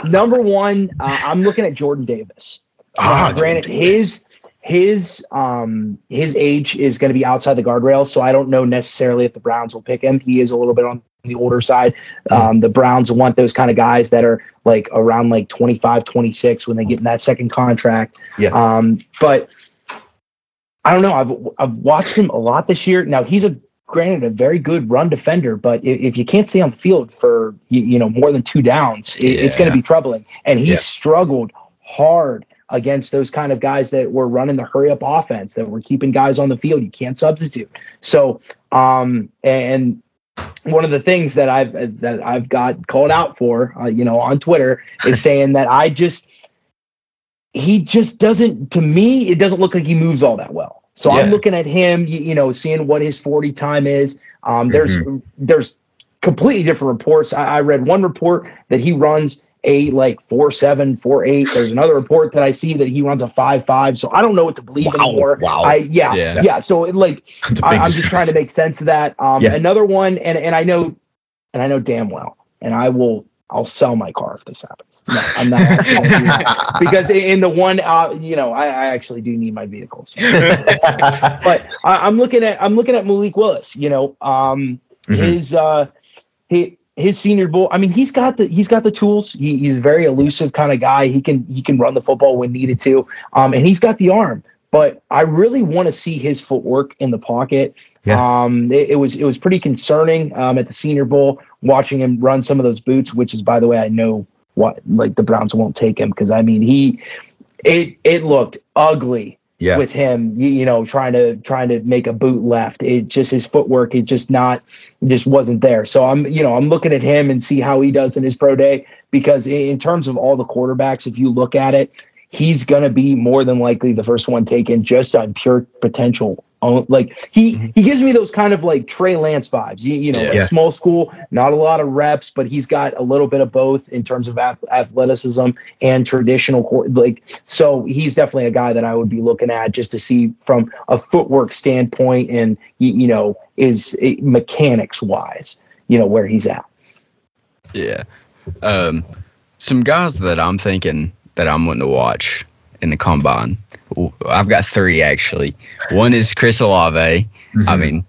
Number one, I'm looking at Jordan Davis. Granted, his age is going to be outside the guardrails, so I don't know necessarily if the Browns will pick him. He is a little bit on the older side. The Browns want those kind of guys that are like around like 25, 26 when they get in that second contract. Yeah. But I don't know. I've watched him a lot this year. Now he's granted a very good run defender, but if you can't stay on the field for more than two downs, it's going to be troubling. And he struggled hard against those kind of guys that were running the hurry up offense, that were keeping guys on the field. You can't substitute. So and one of the things that I've got called out for, on Twitter is saying that he just doesn't, to me, it doesn't look like he moves all that well. So I'm looking at him, seeing what his 40 time is. There's completely different reports. I read one report that he runs a 4.7, 4.8. There's another report that I see that he runs a 5.5. So I don't know what to believe anymore. Wow. So I'm just trying to make sense of that. Another one, and I know damn well, and I'll sell my car if this happens. No, I'm not actually gonna do that. Because in the one, I actually do need my vehicles. But I'm looking at Malik Willis. His Senior Bowl. I mean, he's got the tools. He's a very elusive kind of guy. He can run the football when needed to. And he's got the arm. But I really want to see his footwork in the pocket. Yeah. It was pretty concerning at the Senior Bowl watching him run some of those boots, which is, by the way, I know the Browns won't take him because it looked ugly with him, trying to make a boot left. It just, his footwork, it just wasn't there. So I'm looking at him and see how he does in his pro day, because in terms of all the quarterbacks, if you look at it, he's going to be more than likely the first one taken just on pure potential. He gives me those kind of Trey Lance vibes, small school, not a lot of reps, but he's got a little bit of both in terms of athleticism and traditional. So he's definitely a guy that I would be looking at just to see from a footwork standpoint and, is mechanics wise, where he's at. Yeah. Some guys that I'm thinking that I'm wanting to watch in the combine. I've got three, actually. One is Chris Olave. Mm-hmm. I mean,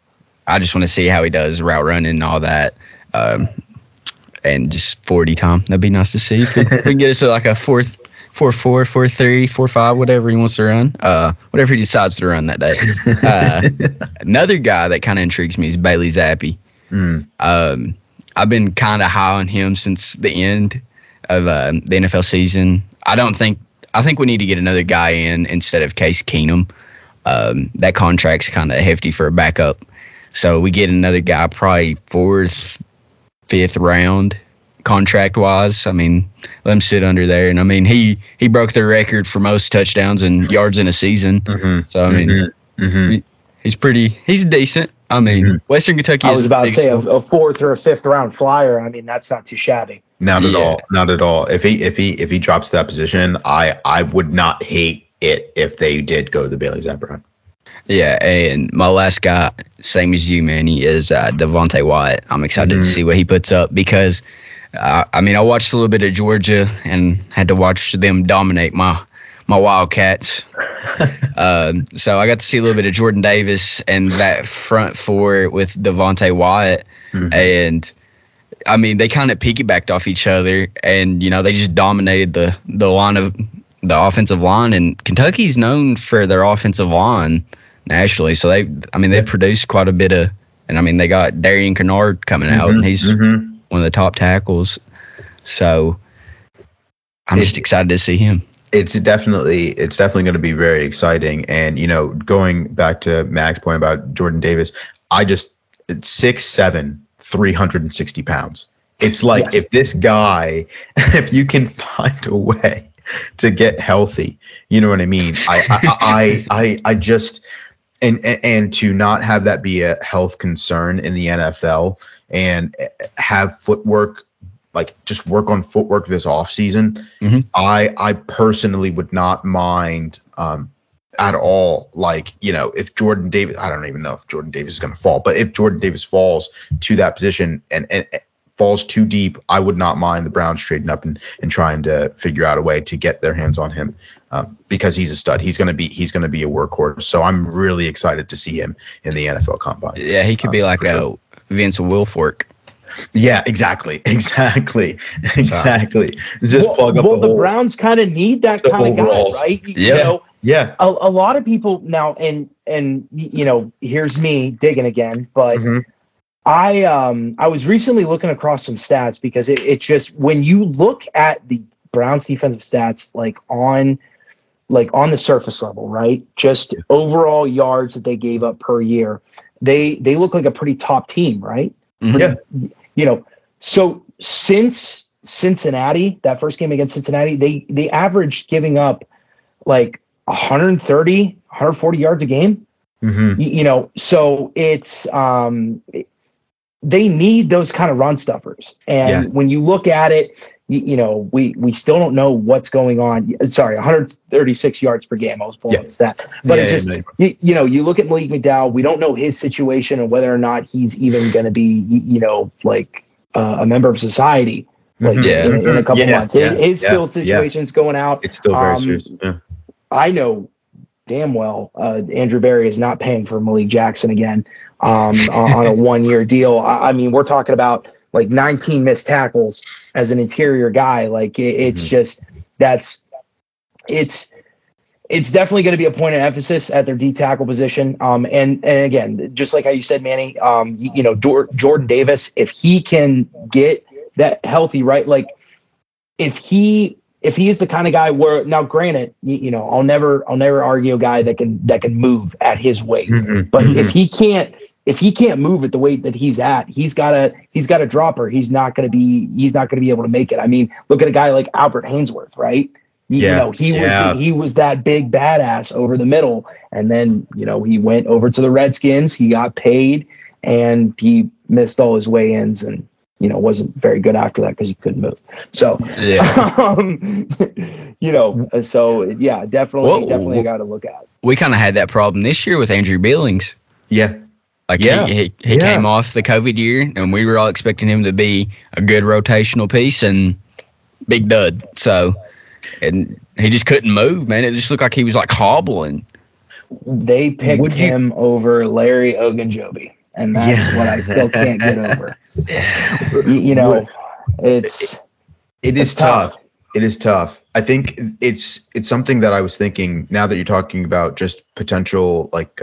I just want to see how he does route running and all that. And just 40 time. That'd be nice to see. If we can get us to a 4.4, 4.3, 4.5, whatever he wants to run. Whatever he decides to run that day. Another guy that kind of intrigues me is Bailey Zappi. Mm. I've been kind of high on him since the end of the NFL season. I think we need to get another guy in instead of Case Keenum. That contract's kind of hefty for a backup. So we get another guy probably 4th, 5th round contract-wise. I mean, let him sit under there. And, I mean, he broke the record for most touchdowns and yards in a season. Mm-hmm. So, I mean, mm-hmm. He's decent. I mean, mm-hmm. Western Kentucky is a 4th or a 5th round flyer. I mean, that's not too shabby. Not at all. If he drops that position, I would not hate it if they did go the Bailey Zappi. Yeah, and my last guy, same as you, man, he is DeVonte Wyatt. I'm excited to see what he puts up because, I watched a little bit of Georgia and had to watch them dominate my Wildcats. So I got to see a little bit of Jordan Davis and that front four with DeVonte Wyatt, and I mean, they kind of piggybacked off each other, and they just dominated the line of the offensive line. And Kentucky's known for their offensive line nationally, so they produced quite a bit of. And I mean, they got Darian Kennard coming out, and he's one of the top tackles. So I'm just excited to see him. It's definitely going to be very exciting. And going back to Mac's point about Jordan Davis, 6'7", 360 pounds. It's like, yes, if this guy, if you can find a way to get healthy, you know what I mean? I just, and to not have that be a health concern in the NFL and have footwork, like just work on footwork this offseason, mm-hmm. I personally would not mind at all. Like, you know, if Jordan Davis, I don't even know if Jordan Davis is going to fall, but if Jordan Davis falls to that position and falls too deep, I would not mind the Browns trading up and trying to figure out a way to get their hands on him because he's a stud. He's going to be a workhorse. So I'm really excited to see him in the NFL Combine. Yeah, he could be like sure. Vince Wilfork. Yeah, exactly. Just plug up the hole. Well, the Browns kind of need that kind of guy, right? Yeah, you know, yeah. A lot of people now, and you know, here's me digging again, but mm-hmm. I was recently looking across some stats because it just, when you look at the Browns defensive stats, like on the surface level, right? Just overall yards that they gave up per year, they look like a pretty top team, right? Mm-hmm. Yeah. You know, so since Cincinnati, that first game against Cincinnati, they averaged giving up like 130, 140 yards a game. Mm-hmm. You know, so it's they need those kind of run stuffers. And when you look at it, you know, we still don't know what's going on. Sorry, 136 yards per game. I was pulling this stat. But you know, you look at Malik McDowell, we don't know his situation and whether or not he's even going to be, you know, like a member of society like in a couple months. His still situation's going out. It's still very serious. Yeah. I know damn well Andrew Barry is not paying for Malik Jackson again on a one-year deal. I mean, we're talking about like 19 missed tackles as an interior guy. Like it's mm-hmm. just, it's definitely going to be a point of emphasis at their D tackle position. And again, just like how you said, Manny, you know, Jordan Davis, if he can get that healthy, right? Like if he is the kind of guy where, now granted, you know, I'll never argue a guy that can move at his weight, mm-hmm. but mm-hmm. if he can't move at the weight that he's at, he's got a dropper. He's not going to be able to make it. I mean, look at a guy like Albert Hainsworth, right? You know, he was that big badass over the middle. And then, you know, he went over to the Redskins, he got paid, and he missed all his weigh-ins and, you know, wasn't very good after that because he couldn't move. So, you know, so yeah, definitely got to look at it. We kind of had that problem this year with Andrew Billings. Yeah. Like he came off the COVID year, and we were all expecting him to be a good rotational piece and big dud. So, and he just couldn't move, man. It just looked like he was like hobbling. They picked him over Larry Ogunjobi, and that's what I still can't get over. You know, it's tough. It is tough. I think it's something that I was thinking now that you're talking about just potential like.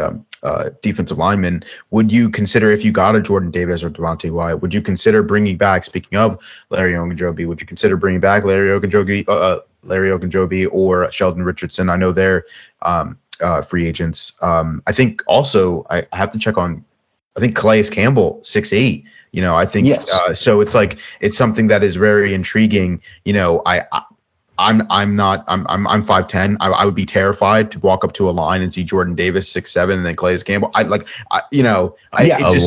Defensive lineman, would you consider, if you got a Jordan Davis or DeVonte Wyatt, would you consider bringing back, speaking of Larry Ogunjobi, would you consider bringing back Larry Ogunjobi or Sheldon Richardson? I know they're free agents. I think also I have to check on, I think Calais Campbell, 6'8", you know, I think so it's like, it's something that is very intriguing. You know, I'm 5'10". I would be terrified to walk up to a line and see Jordan Davis 6'7" and then Calais Campbell.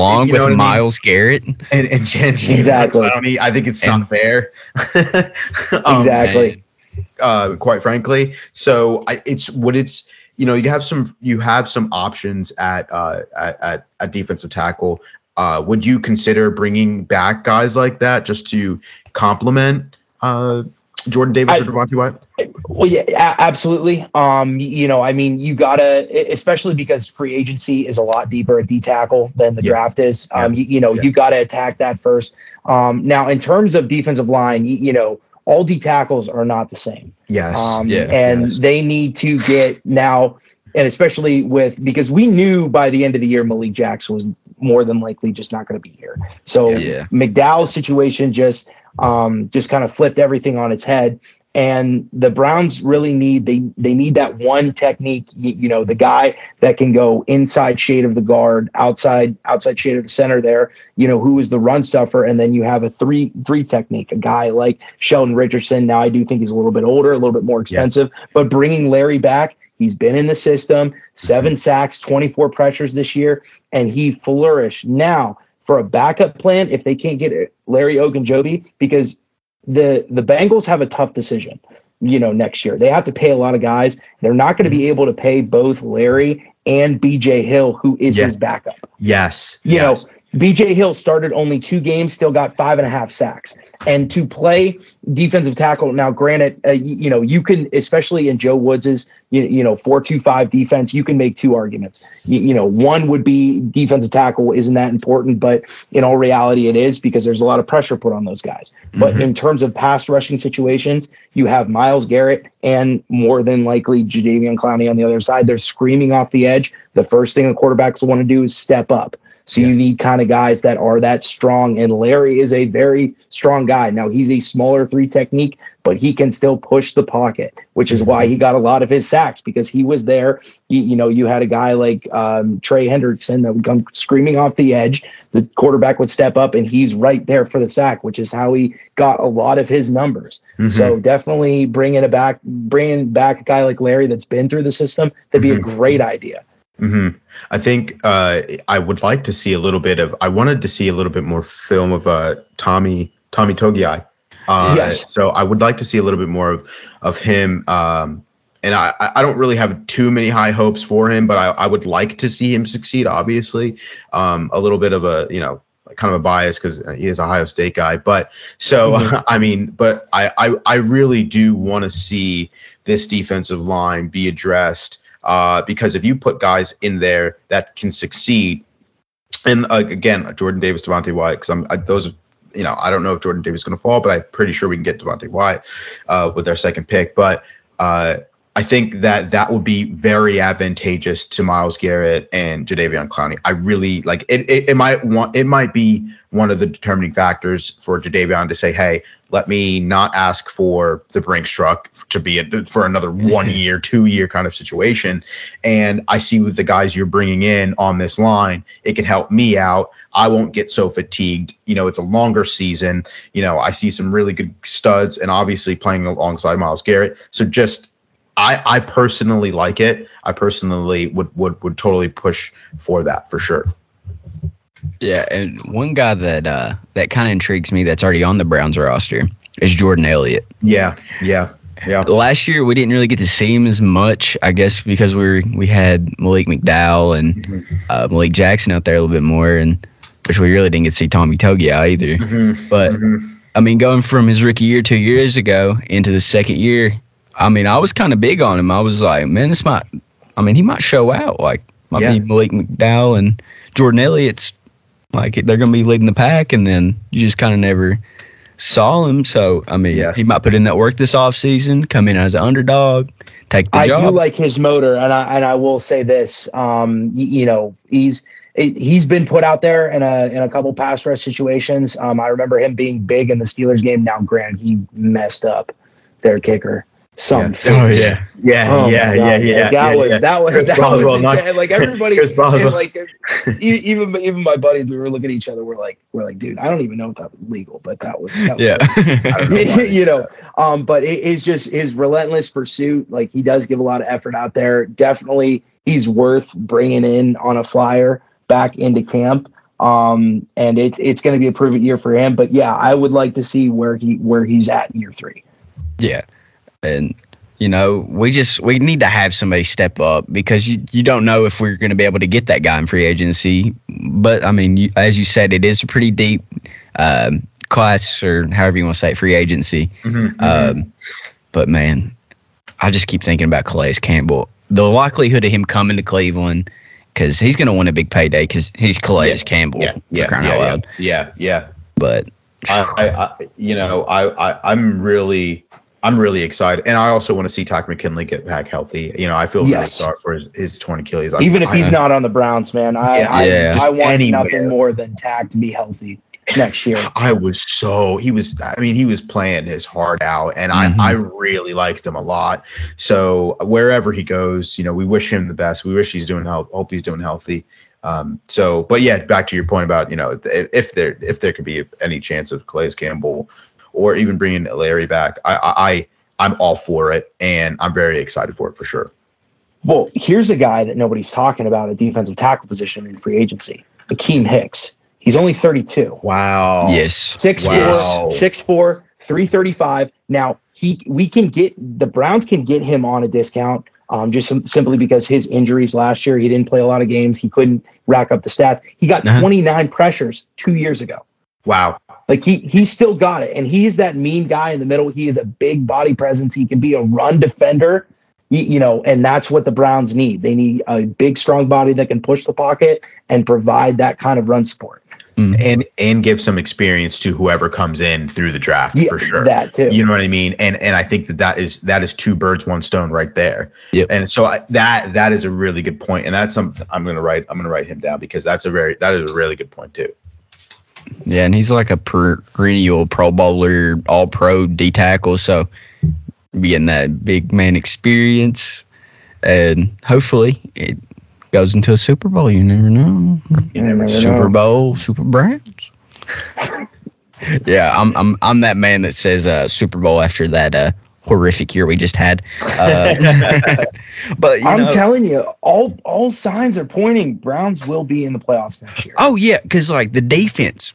Along with Miles Garrett and Jen. Exactly. I think it's not fair. Exactly. Quite frankly, so you have some options at defensive tackle. Would you consider bringing back guys like that just to complement? Jordan Davis or DeVonte Wyatt? Well, yeah, absolutely. You know, I mean, you gotta, especially because free agency is a lot deeper at D tackle than the draft is. You gotta attack that first. Now, in terms of defensive line, you know, all D tackles are not the same. Yes. They need to get now, and especially because we knew by the end of the year Malik Jackson was more than likely just not going to be here. So McDowell's situation just kind of flipped everything on its head. And the Browns really need, they need that one technique, you know, the guy that can go inside shade of the guard, outside shade of the center there, you know, who is the run stuffer. And then you have a three technique, a guy like Sheldon Richardson. Now I do think he's a little bit older, a little bit more expensive, but bringing Larry back, he's been in the system, 7 sacks, 24 pressures this year, and he flourished. Now, for a backup plan, if they can't get it, Larry Ogunjobi, because the Bengals have a tough decision, you know, next year. They have to pay a lot of guys. They're not going to be able to pay both Larry and BJ Hill, who is his backup. You know, BJ Hill started only 2 games, still got 5.5 sacks. And to play defensive tackle, now granted, you know, you can, especially in Joe Woods' 4-2-5 defense, you can make 2 arguments. You know, one would be defensive tackle isn't that important, but in all reality it is, because there's a lot of pressure put on those guys. But in terms of pass rushing situations, you have Miles Garrett and more than likely Jadeveon Clowney on the other side. They're screaming off the edge. The first thing the quarterbacks want to do is step up. So you need kind of guys that are that strong, and Larry is a very strong guy. Now, he's a smaller 3 technique, but he can still push the pocket, which is why he got a lot of his sacks, because he was there. You know, you had a guy like Trey Hendrickson that would come screaming off the edge. The quarterback would step up, and he's right there for the sack, which is how he got a lot of his numbers. So definitely bringing back a guy like Larry that's been through the system, that'd be a great idea. I think I wanted to see a little bit more film of Tommy Togiai. Yes. So I would like to see a little bit more of him. And I don't really have too many high hopes for him, but I would like to see him succeed, obviously. A little bit of a, you know, kind of a bias because he is an Ohio State guy. But so, I mean, but I really do want to see this defensive line be addressed. Because if you put guys in there that can succeed, and again, Jordan Davis, DeVonte Wyatt, because I don't know if Jordan Davis is going to fall, but I'm pretty sure we can get DeVonte Wyatt with our second pick. But I think that would be very advantageous to Myles Garrett and Jadeveon Clowney. I really like it. It might be one of the determining factors for Jadeveon to say, hey, let me not ask for the Brinks truck to be for another 1 year, 2 year kind of situation. And I see with the guys you're bringing in on this line, it can help me out. I won't get so fatigued. You know, it's a longer season. You know, I see some really good studs and obviously playing alongside Myles Garrett. So just, I personally like it. I personally would totally push for that for sure. Yeah, and one guy that kind of intrigues me that's already on the Browns roster is Jordan Elliott. Yeah. Last year we didn't really get to see him as much, I guess, because we had Malik McDowell and Malik Jackson out there a little bit more, and which we really didn't get to see Tommy Togiai either. But I mean, going from his rookie year 2 years ago into the second year, I mean, I was kind of big on him. I was like, man, he might show out. Like, might be Malik McDowell and Jordan Elliott's, like, they're going to be leading the pack, and then you just kind of never saw him. So, I mean, he might put in that work this offseason, come in as an underdog, take the job. I do like his motor, and I will say this. You know, he's been put out there in a couple pass rush situations. I remember him being big in the Steelers game. Now, granted, he messed up their kicker. That was everybody, and even my buddies, we were looking at each other. We're like, dude, I don't even know if that was legal, but that was I don't know, you know. But it's just his relentless pursuit. Like, he does give a lot of effort out there. Definitely, he's worth bringing in on a flyer back into camp. And it's going to be a proven year for him. But yeah, I would like to see where he's at in year 3. Yeah. And, you know, we need to have somebody step up, because you don't know if we're going to be able to get that guy in free agency. But, I mean, as you said, it is a pretty deep class, or however you want to say it, free agency. But, man, I just keep thinking about Calais Campbell. The likelihood of him coming to Cleveland, because he's going to want a big payday, because he's Calais Campbell. Yeah. But I'm really excited, and I also want to see Tyke McKinley get back healthy. You know, I feel really sorry for his torn Achilles. Even if he's not on the Browns, man, I want nothing more than Tyke to be healthy. next year. He was playing his heart out, and I really liked him a lot. So wherever he goes, we wish him the best. We wish he's doing hope he's doing healthy. But yeah, back to your point about, if there could be any chance of Calais Campbell or even bringing Larry back, I'm all for it, and I'm very excited for it for sure. Well, here's a guy that nobody's talking about at defensive tackle position in free agency, Akeem Hicks. He's only 32. Wow. Yes. 6'4", 335. Now the Browns can get him on a discount. Simply because his injuries last year, he didn't play a lot of games. He couldn't rack up the stats. He got 29 pressures 2 years ago. Wow. Like he still got it. And he is that mean guy in the middle. He is a big body presence. He can be a run defender, and that's what the Browns need. They need a big, strong body that can push the pocket and provide that kind of run support. Mm. And give some experience to whoever comes in through the draft, for sure. That too. You know what I mean? And I think that is two birds, one stone right there. Yep. And so that is a really good point. And that's something I'm going to write him down, because that is a really good point too. Yeah. And he's like a perennial Pro Bowler, all pro D tackle. So getting that big man experience, and hopefully it goes into a Super Bowl. You never know. Super Browns. Yeah, I'm that man that says Super Bowl after that horrific year we just had. But I'm telling you, all signs are pointing Browns will be in the playoffs next year. Oh yeah, because like the defense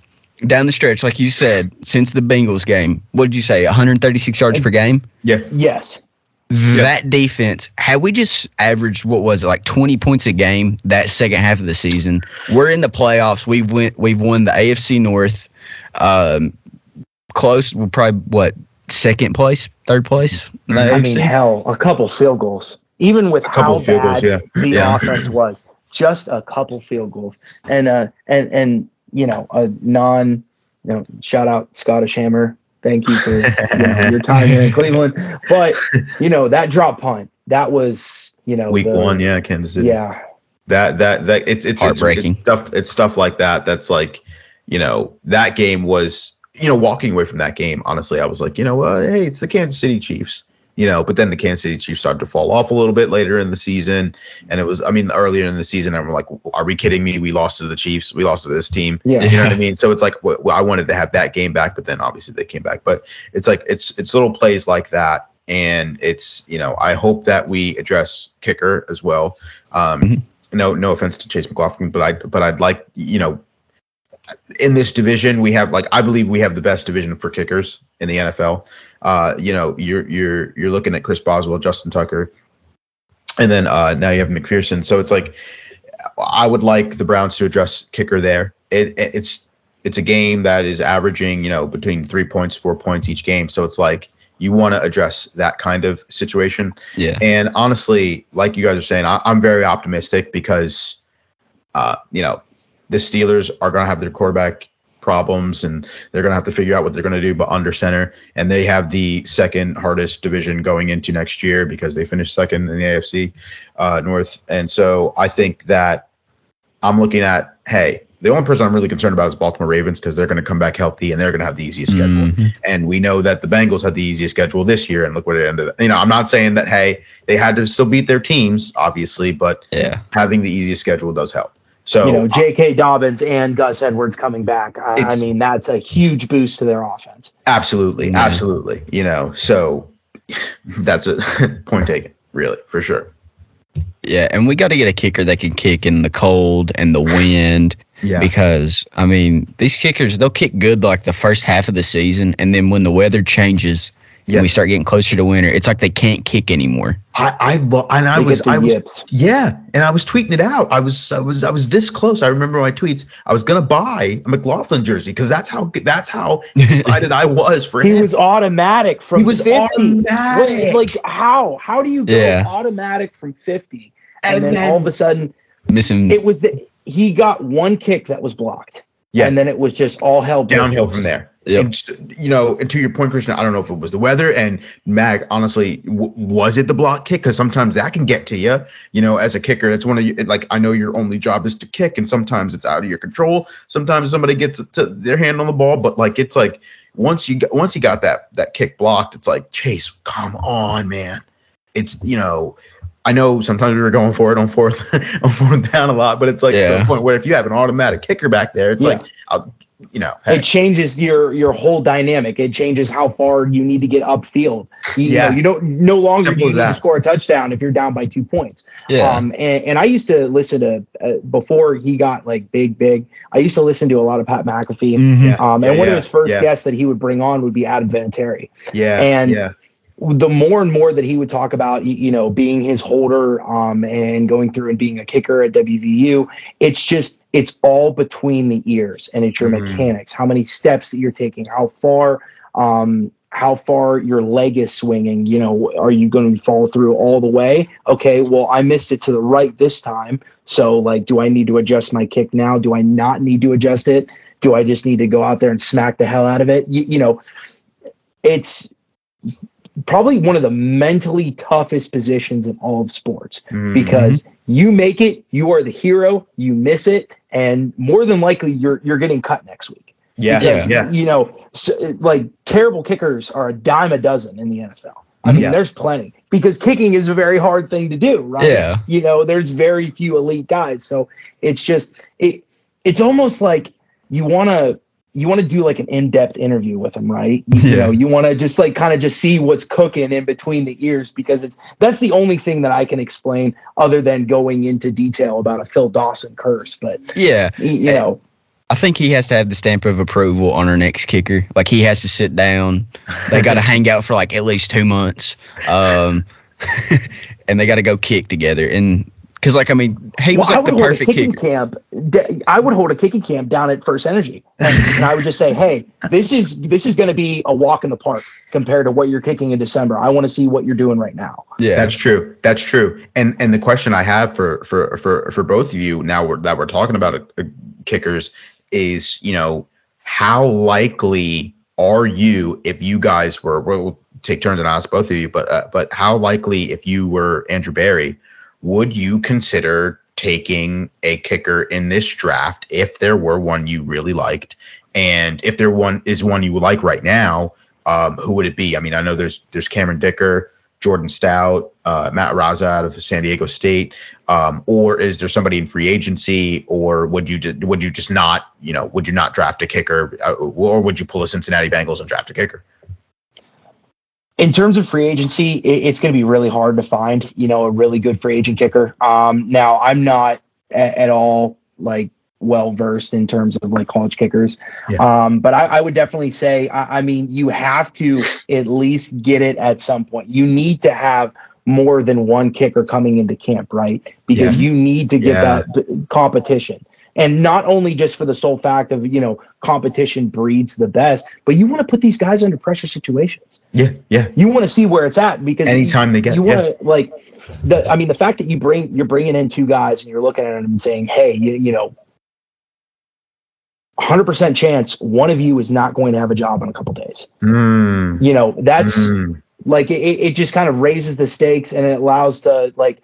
down the stretch, like you said, since the Bengals game, what did you say? 136 yards per game. Yeah. Yes. That defense, had we just averaged, 20 points a game that second half of the season, we're in the playoffs. We've won the AFC North. Close, we're probably, second place, third place? A couple field goals. Even with how bad the offense was, just a couple field goals. And a shout out Scottish Hammer. Thank you for your time here in Cleveland. But, that drop punt, that was, week one. Yeah. Kansas City. Yeah. That it's heartbreaking. It's stuff like that. That's like, that game was, walking away from that game, honestly, I was like, hey, it's the Kansas City Chiefs, but then the Kansas City Chiefs started to fall off a little bit later in the season. And it was, earlier in the season, I'm like, are we kidding me? We lost to the Chiefs. We lost to this team. Yeah. You know what I mean? So it's like, I wanted to have that game back, but then obviously they came back. But it's like, it's little plays like that. And it's, I hope that we address kicker as well. No offense to Chase McLaughlin, but I'd like, in this division, we have I believe we have the best division for kickers in the NFL. You're looking at Chris Boswell, Justin Tucker, and then now you have McPherson. So it's like, I would like the Browns to address kicker there. It's a game that is averaging, between 3 points, 4 points each game. So it's like, you want to address that kind of situation. Yeah. And honestly, like you guys are saying, I'm very optimistic because, the Steelers are going to have their quarterback problems, and they're going to have to figure out what they're going to do, but under center. And they have the second hardest division going into next year because they finished second in the AFC North. And so I think that I'm looking at, hey, the only person I'm really concerned about is Baltimore Ravens, because they're going to come back healthy and they're going to have the easiest schedule. And we know that the Bengals had the easiest schedule this year, and look what it ended up. I'm not saying that, hey, they had to still beat their teams, obviously, but having the easiest schedule does help. So, J.K. Dobbins and Gus Edwards coming back, that's a huge boost to their offense. Absolutely. Yeah. Absolutely. So that's a point taken, really, for sure. Yeah. And we got to get a kicker that can kick in the cold and the wind. Yeah. Because, these kickers, they'll kick good like the first half of the season. And then when the weather changes, and we start getting closer to winter, it's like they can't kick anymore. I was tweeting it out. I was this close. I remember my tweets. I was gonna buy a McLaughlin jersey because that's how excited I was for him. He was automatic from 50. Automatic. How do you go automatic from 50 and then all of a sudden missing? It was he got one kick that was blocked. Yeah. And then it was just all hell downhill from there. Yep. And, you know, to your point, Christian, I don't know if it was the weather. And, Mac, honestly, was it the block kick? Because sometimes that can get to you, you know, as a kicker. That's one of you. Like, I know your only job is to kick, and sometimes it's out of your control. Sometimes somebody gets to their hand on the ball. But, like, it's like once you got that kick blocked, it's like, Chase, come on, man. It's, you know, I know sometimes we were going for it on fourth down a lot, but it's like the point where if you have an automatic kicker back there, it's like, you know, hey. It changes your whole dynamic. It changes how far you need to get upfield. You know, you don't no longer Simple need to score a touchdown if you're down by 2 points. Yeah. And I used to listen to before he got like big. I used to listen to a lot of Pat McAfee. Mm-hmm. One of his first guests that he would bring on would be Adam Vinatieri. Yeah. And the more and more that he would talk about, you know, being his holder and going through and being a kicker at WVU, it's all between the ears and it's your mechanics, how many steps that you're taking, how far your leg is swinging. You know, are you going to follow through all the way? Okay, well, I missed it to the right this time. So, like, do I need to adjust my kick now? Do I not need to adjust it? Do I just need to go out there and smack the hell out of it? You know, it's probably one of the mentally toughest positions in all of sports because you make it, you are the hero, you miss it, and more than likely you're getting cut next week. Yeah. Because, you know, so, like, terrible kickers are a dime a dozen in the NFL. I mean, there's plenty because kicking is a very hard thing to do, right? Yeah. You know, there's very few elite guys. So it's just, it's almost like you want to do like an in-depth interview with them, right? You know, you want to just like kind of just see what's cooking in between the ears because that's the only thing that I can explain other than going into detail about a Phil Dawson curse. But you know, I think he has to have the stamp of approval on our next kicker. Like he has to sit down. They got to hang out for like at least 2 months, and they got to go kick together and. Because, like, I mean, he was like the perfect kicker. I would hold a kicking camp down at First Energy, and I would just say, "Hey, this is going to be a walk in the park compared to what you're kicking in December. I want to see what you're doing right now." Yeah, that's true. And the question I have for both of you now that we're talking about kickers is, you know, how likely are you if you guys were? We'll take turns and ask both of you, but how likely if you were Andrew Barry? Would you consider taking a kicker in this draft if there were one you really liked? And if there is one you like right now, who would it be? I mean, I know there's Cameron Dicker, Jordan Stout, Matt Raza out of San Diego State, or is there somebody in free agency? Or would you not draft a kicker, or would you pull a Cincinnati Bengals and draft a kicker? In terms of free agency, it's going to be really hard to find, you know, a really good free agent kicker. Now, I'm not at all like well-versed in terms of like college kickers, but I would definitely say, I mean, you have to at least get it at some point. You need to have more than one kicker coming into camp, right? Because you need to get that competition. And not only just for the sole fact of, you know, competition breeds the best, but you want to put these guys under pressure situations. Yeah, yeah. You want to see where it's at because anytime they get, you want to like the. I mean, the fact that you're bringing in two guys and you're looking at them and saying, "Hey, you know, 100% chance one of you is not going to have a job in a couple days." Mm. You know, that's like it just kind of raises the stakes and it allows to like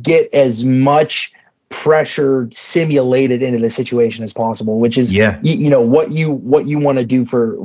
get as much pressure simulated into the situation as possible, which is you know what you want to do for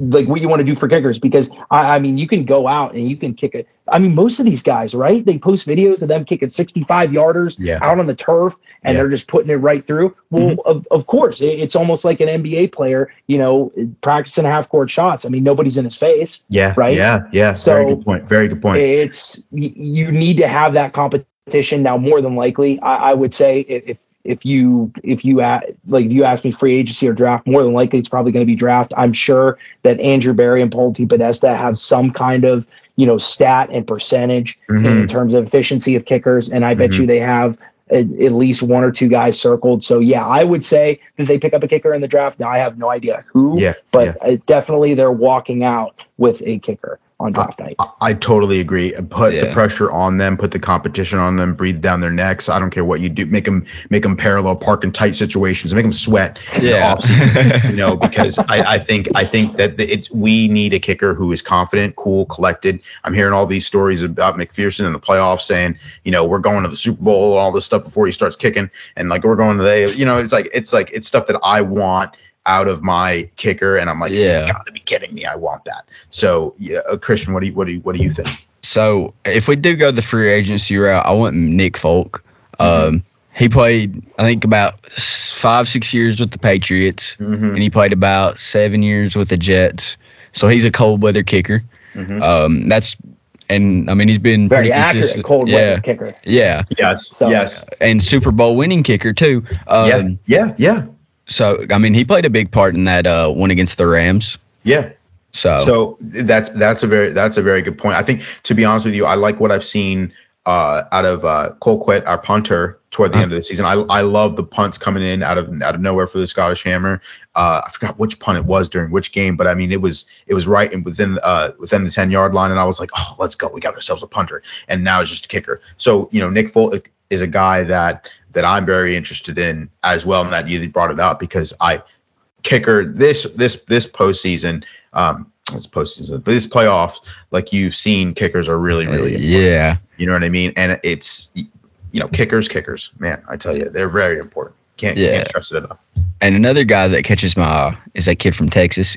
like what you want to do for kickers, because I mean you can go out and you can kick it. I mean most of these guys, right, they post videos of them kicking 65 yarders out on the turf and they're just putting it right through. Well, of course it's almost like an NBA player, you know, practicing half court shots. I mean nobody's in his face. So very good point. It's you need to have that competition. Now, more than likely, I would say if you ask me free agency or draft, more than likely it's probably going to be draft. I'm sure that Andrew Barry and Paul T. Podesta have some kind of, you know, stat and percentage in terms of efficiency of kickers, and I bet you they have at least one or two guys circled. So yeah, I would say that they pick up a kicker in the draft. Now I have no idea who, but definitely they're walking out with a kicker. on draft night. I totally agree. Put the pressure on them, put the competition on them, breathe down their necks. I don't care what you do. Make them parallel park in tight situations. Make them sweat in the offseason, you know, because I think that we need a kicker who is confident, cool, collected. I'm hearing all these stories about McPherson in the playoffs saying, you know, we're going to the Super Bowl and all this stuff before he starts kicking. And like, we're going today, you know, it's stuff that I want out of my kicker, and I'm like, you've got to be kidding me, I want that. So Christian, what do you think? So if we do go the free agency route, I want Nick Folk. He played, I think, about 5-6 years with the Patriots, and he played about 7 years with the Jets. So he's a cold weather kicker. He's been very accurate, cold weather kicker. Yeah. Yes. So, yes. And Super Bowl winning kicker too. So he played a big part in that one against the Rams. Yeah. So that's a very good point. I think, to be honest with you, I like what I've seen out of Colquitt, our punter, toward the end of the season. I love the punts coming in out of nowhere for the Scottish Hammer. I forgot which punt it was during which game, but I mean it was right and within the 10-yard line, and I was like, oh, let's go, we got ourselves a punter, and now it's just a kicker. So you know, Nick Folk is a guy that I'm very interested in as well, and that you brought it up because kicker this postseason. It's postseason, but this playoffs, like you've seen, kickers are really, really important. Yeah. You know what I mean? And it's, you know, kickers, man, I tell you, they're very important. Can't stress it enough. And another guy that catches my eye is that kid from Texas,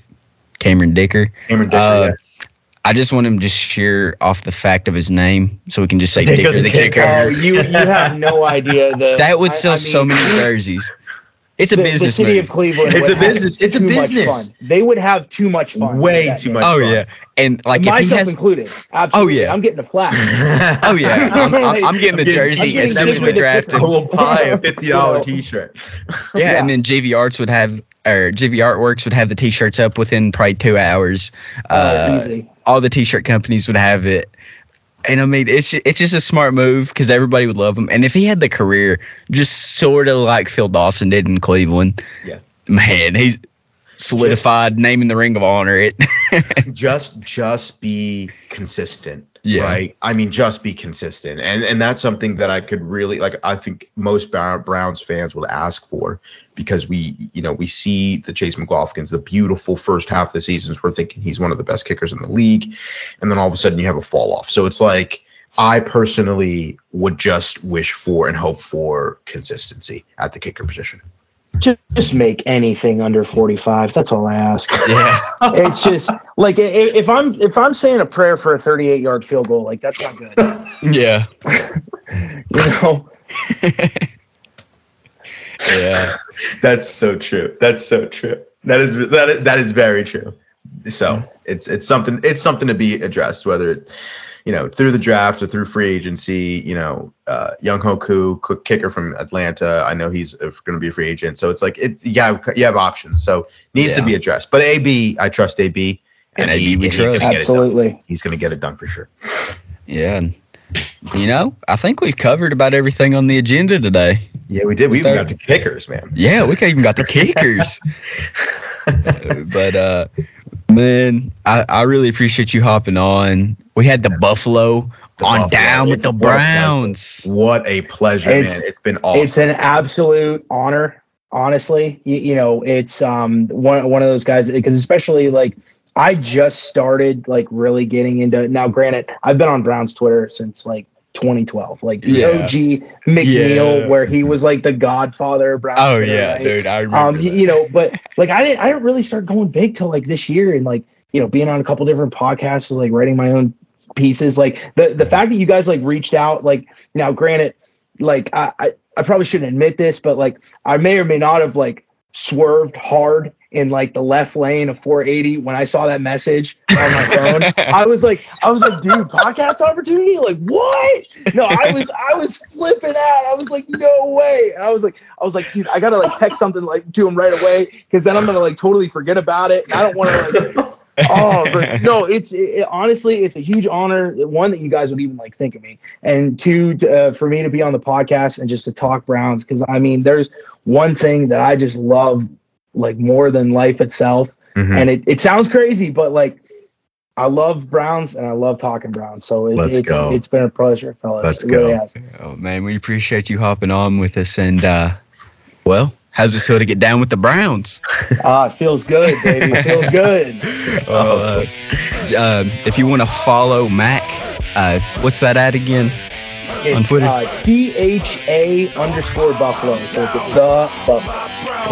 Cameron Dicker. I just want him just sheer off the fact of his name, so we can just say Dicker the kicker. You have no idea that would sell so many jerseys. It's a business. The city of Cleveland. It's a business. It's a business. They would have too much fun. Way too much fun. Oh yeah, and like myself included. Absolutely. Oh yeah, I'm getting a flag. Oh yeah, I'm getting the jersey as soon as we draft him. I will buy a $50 T-shirt. Yeah, and then JV Artworks would have the T-shirts up within probably 2 hours. Easy. All the T-shirt companies would have it. And I mean, it's just a smart move because everybody would love him. And if he had the career, just sort of like Phil Dawson did in Cleveland, man, he's solidified, name in the Ring of Honor. Just be consistent, right? I mean, just be consistent, and that's something that I could really like. I think most Browns fans would ask for, because we see the Chase McLaughlins, the beautiful first half of the seasons. We're thinking he's one of the best kickers in the league. And then all of a sudden you have a fall off. So it's like, I personally would just wish for and hope for consistency at the kicker position. Just make anything under 45. That's all I ask. Yeah. It's just like, if I'm saying a prayer for a 38-yard field goal, like that's not good. Yeah. You know? Yeah. That's so true. That's so true. That is very true. So it's something to be addressed, whether, you know, through the draft or through free agency. You know, Younghoe Koo, quick kicker from Atlanta. I know he's going to be a free agent. So it's like, you have options. So needs to be addressed. But AB, I trust AB. And AB, we trust. Absolutely. He's going to get it done for sure. Yeah. You know, I think we've covered about everything on the agenda today. Yeah, we did. We even got the kickers, man. Yeah, we even got the kickers. But, man, I really appreciate you hopping on. We had the Buffalo on Down with the Browns. What a pleasure, man. It's been awesome. It's an absolute honor, honestly. You know, it's one of those guys, because especially, like, I just started, like, really getting into – now, granted, I've been on Browns Twitter since, like, 2012, like OG McNeil, where he was like the godfather of Browns. Oh yeah, right? Dude, I remember that. You know, but like I didn't really start going big till like this year, and like, you know, being on a couple different podcasts, like writing my own pieces. Like the fact that you guys like reached out, like, now granted, like I probably shouldn't admit this, but like I may or may not have like swerved hard in like the left lane of 480 when I saw that message on my phone. I was like, dude, podcast opportunity? Like, what? No, I was flipping out. I was like, no way. And I was like, dude, I gotta like text something like to him right away, because then I'm gonna like totally forget about it. And I don't want to like. Oh, but no, honestly, it's a huge honor. One, that you guys would even like think of me, and two, for me to be on the podcast and just to talk Browns, because I mean, there's one thing that I just love, like, more than life itself. And it sounds crazy, but like I love Browns and I love talking Browns. So it's been a pleasure, fellas. Let's go. Oh man, we appreciate you hopping on with us. And well, how's it feel to get down with the Browns? It feels good, baby. It feels good. If you want to follow Mac, what's that at again? It's on Twitter? THA_Buffalo. So it's the Buffalo.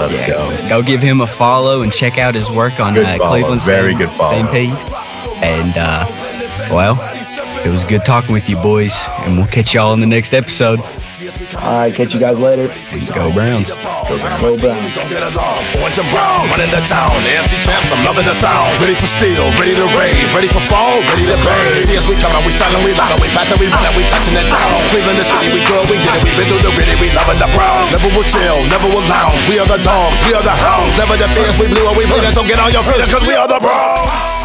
Let's go. Go give him a follow and check out his work on Cleveland Stampede. And, well, it was good talking with you boys, and we'll catch y'all in the next episode. All right, catch you guys later. Go Browns. Go Browns. Go Browns. Don't get us off. Orange and Brown, running the town. The AFC champs, I'm loving the sound. Ready for steel, ready to rave, ready for fall, ready to burn. See us, we coming, we styling, we locking, we passing, we running, we touching it down. Cleveland, the city, we good, we get it, we been through the gritty, we loving the Browns. Never will chill, never will lounge. We are the dogs, we are the hounds. Never the fans, we blew and we bleed, so get on your feet, cause we are the Browns.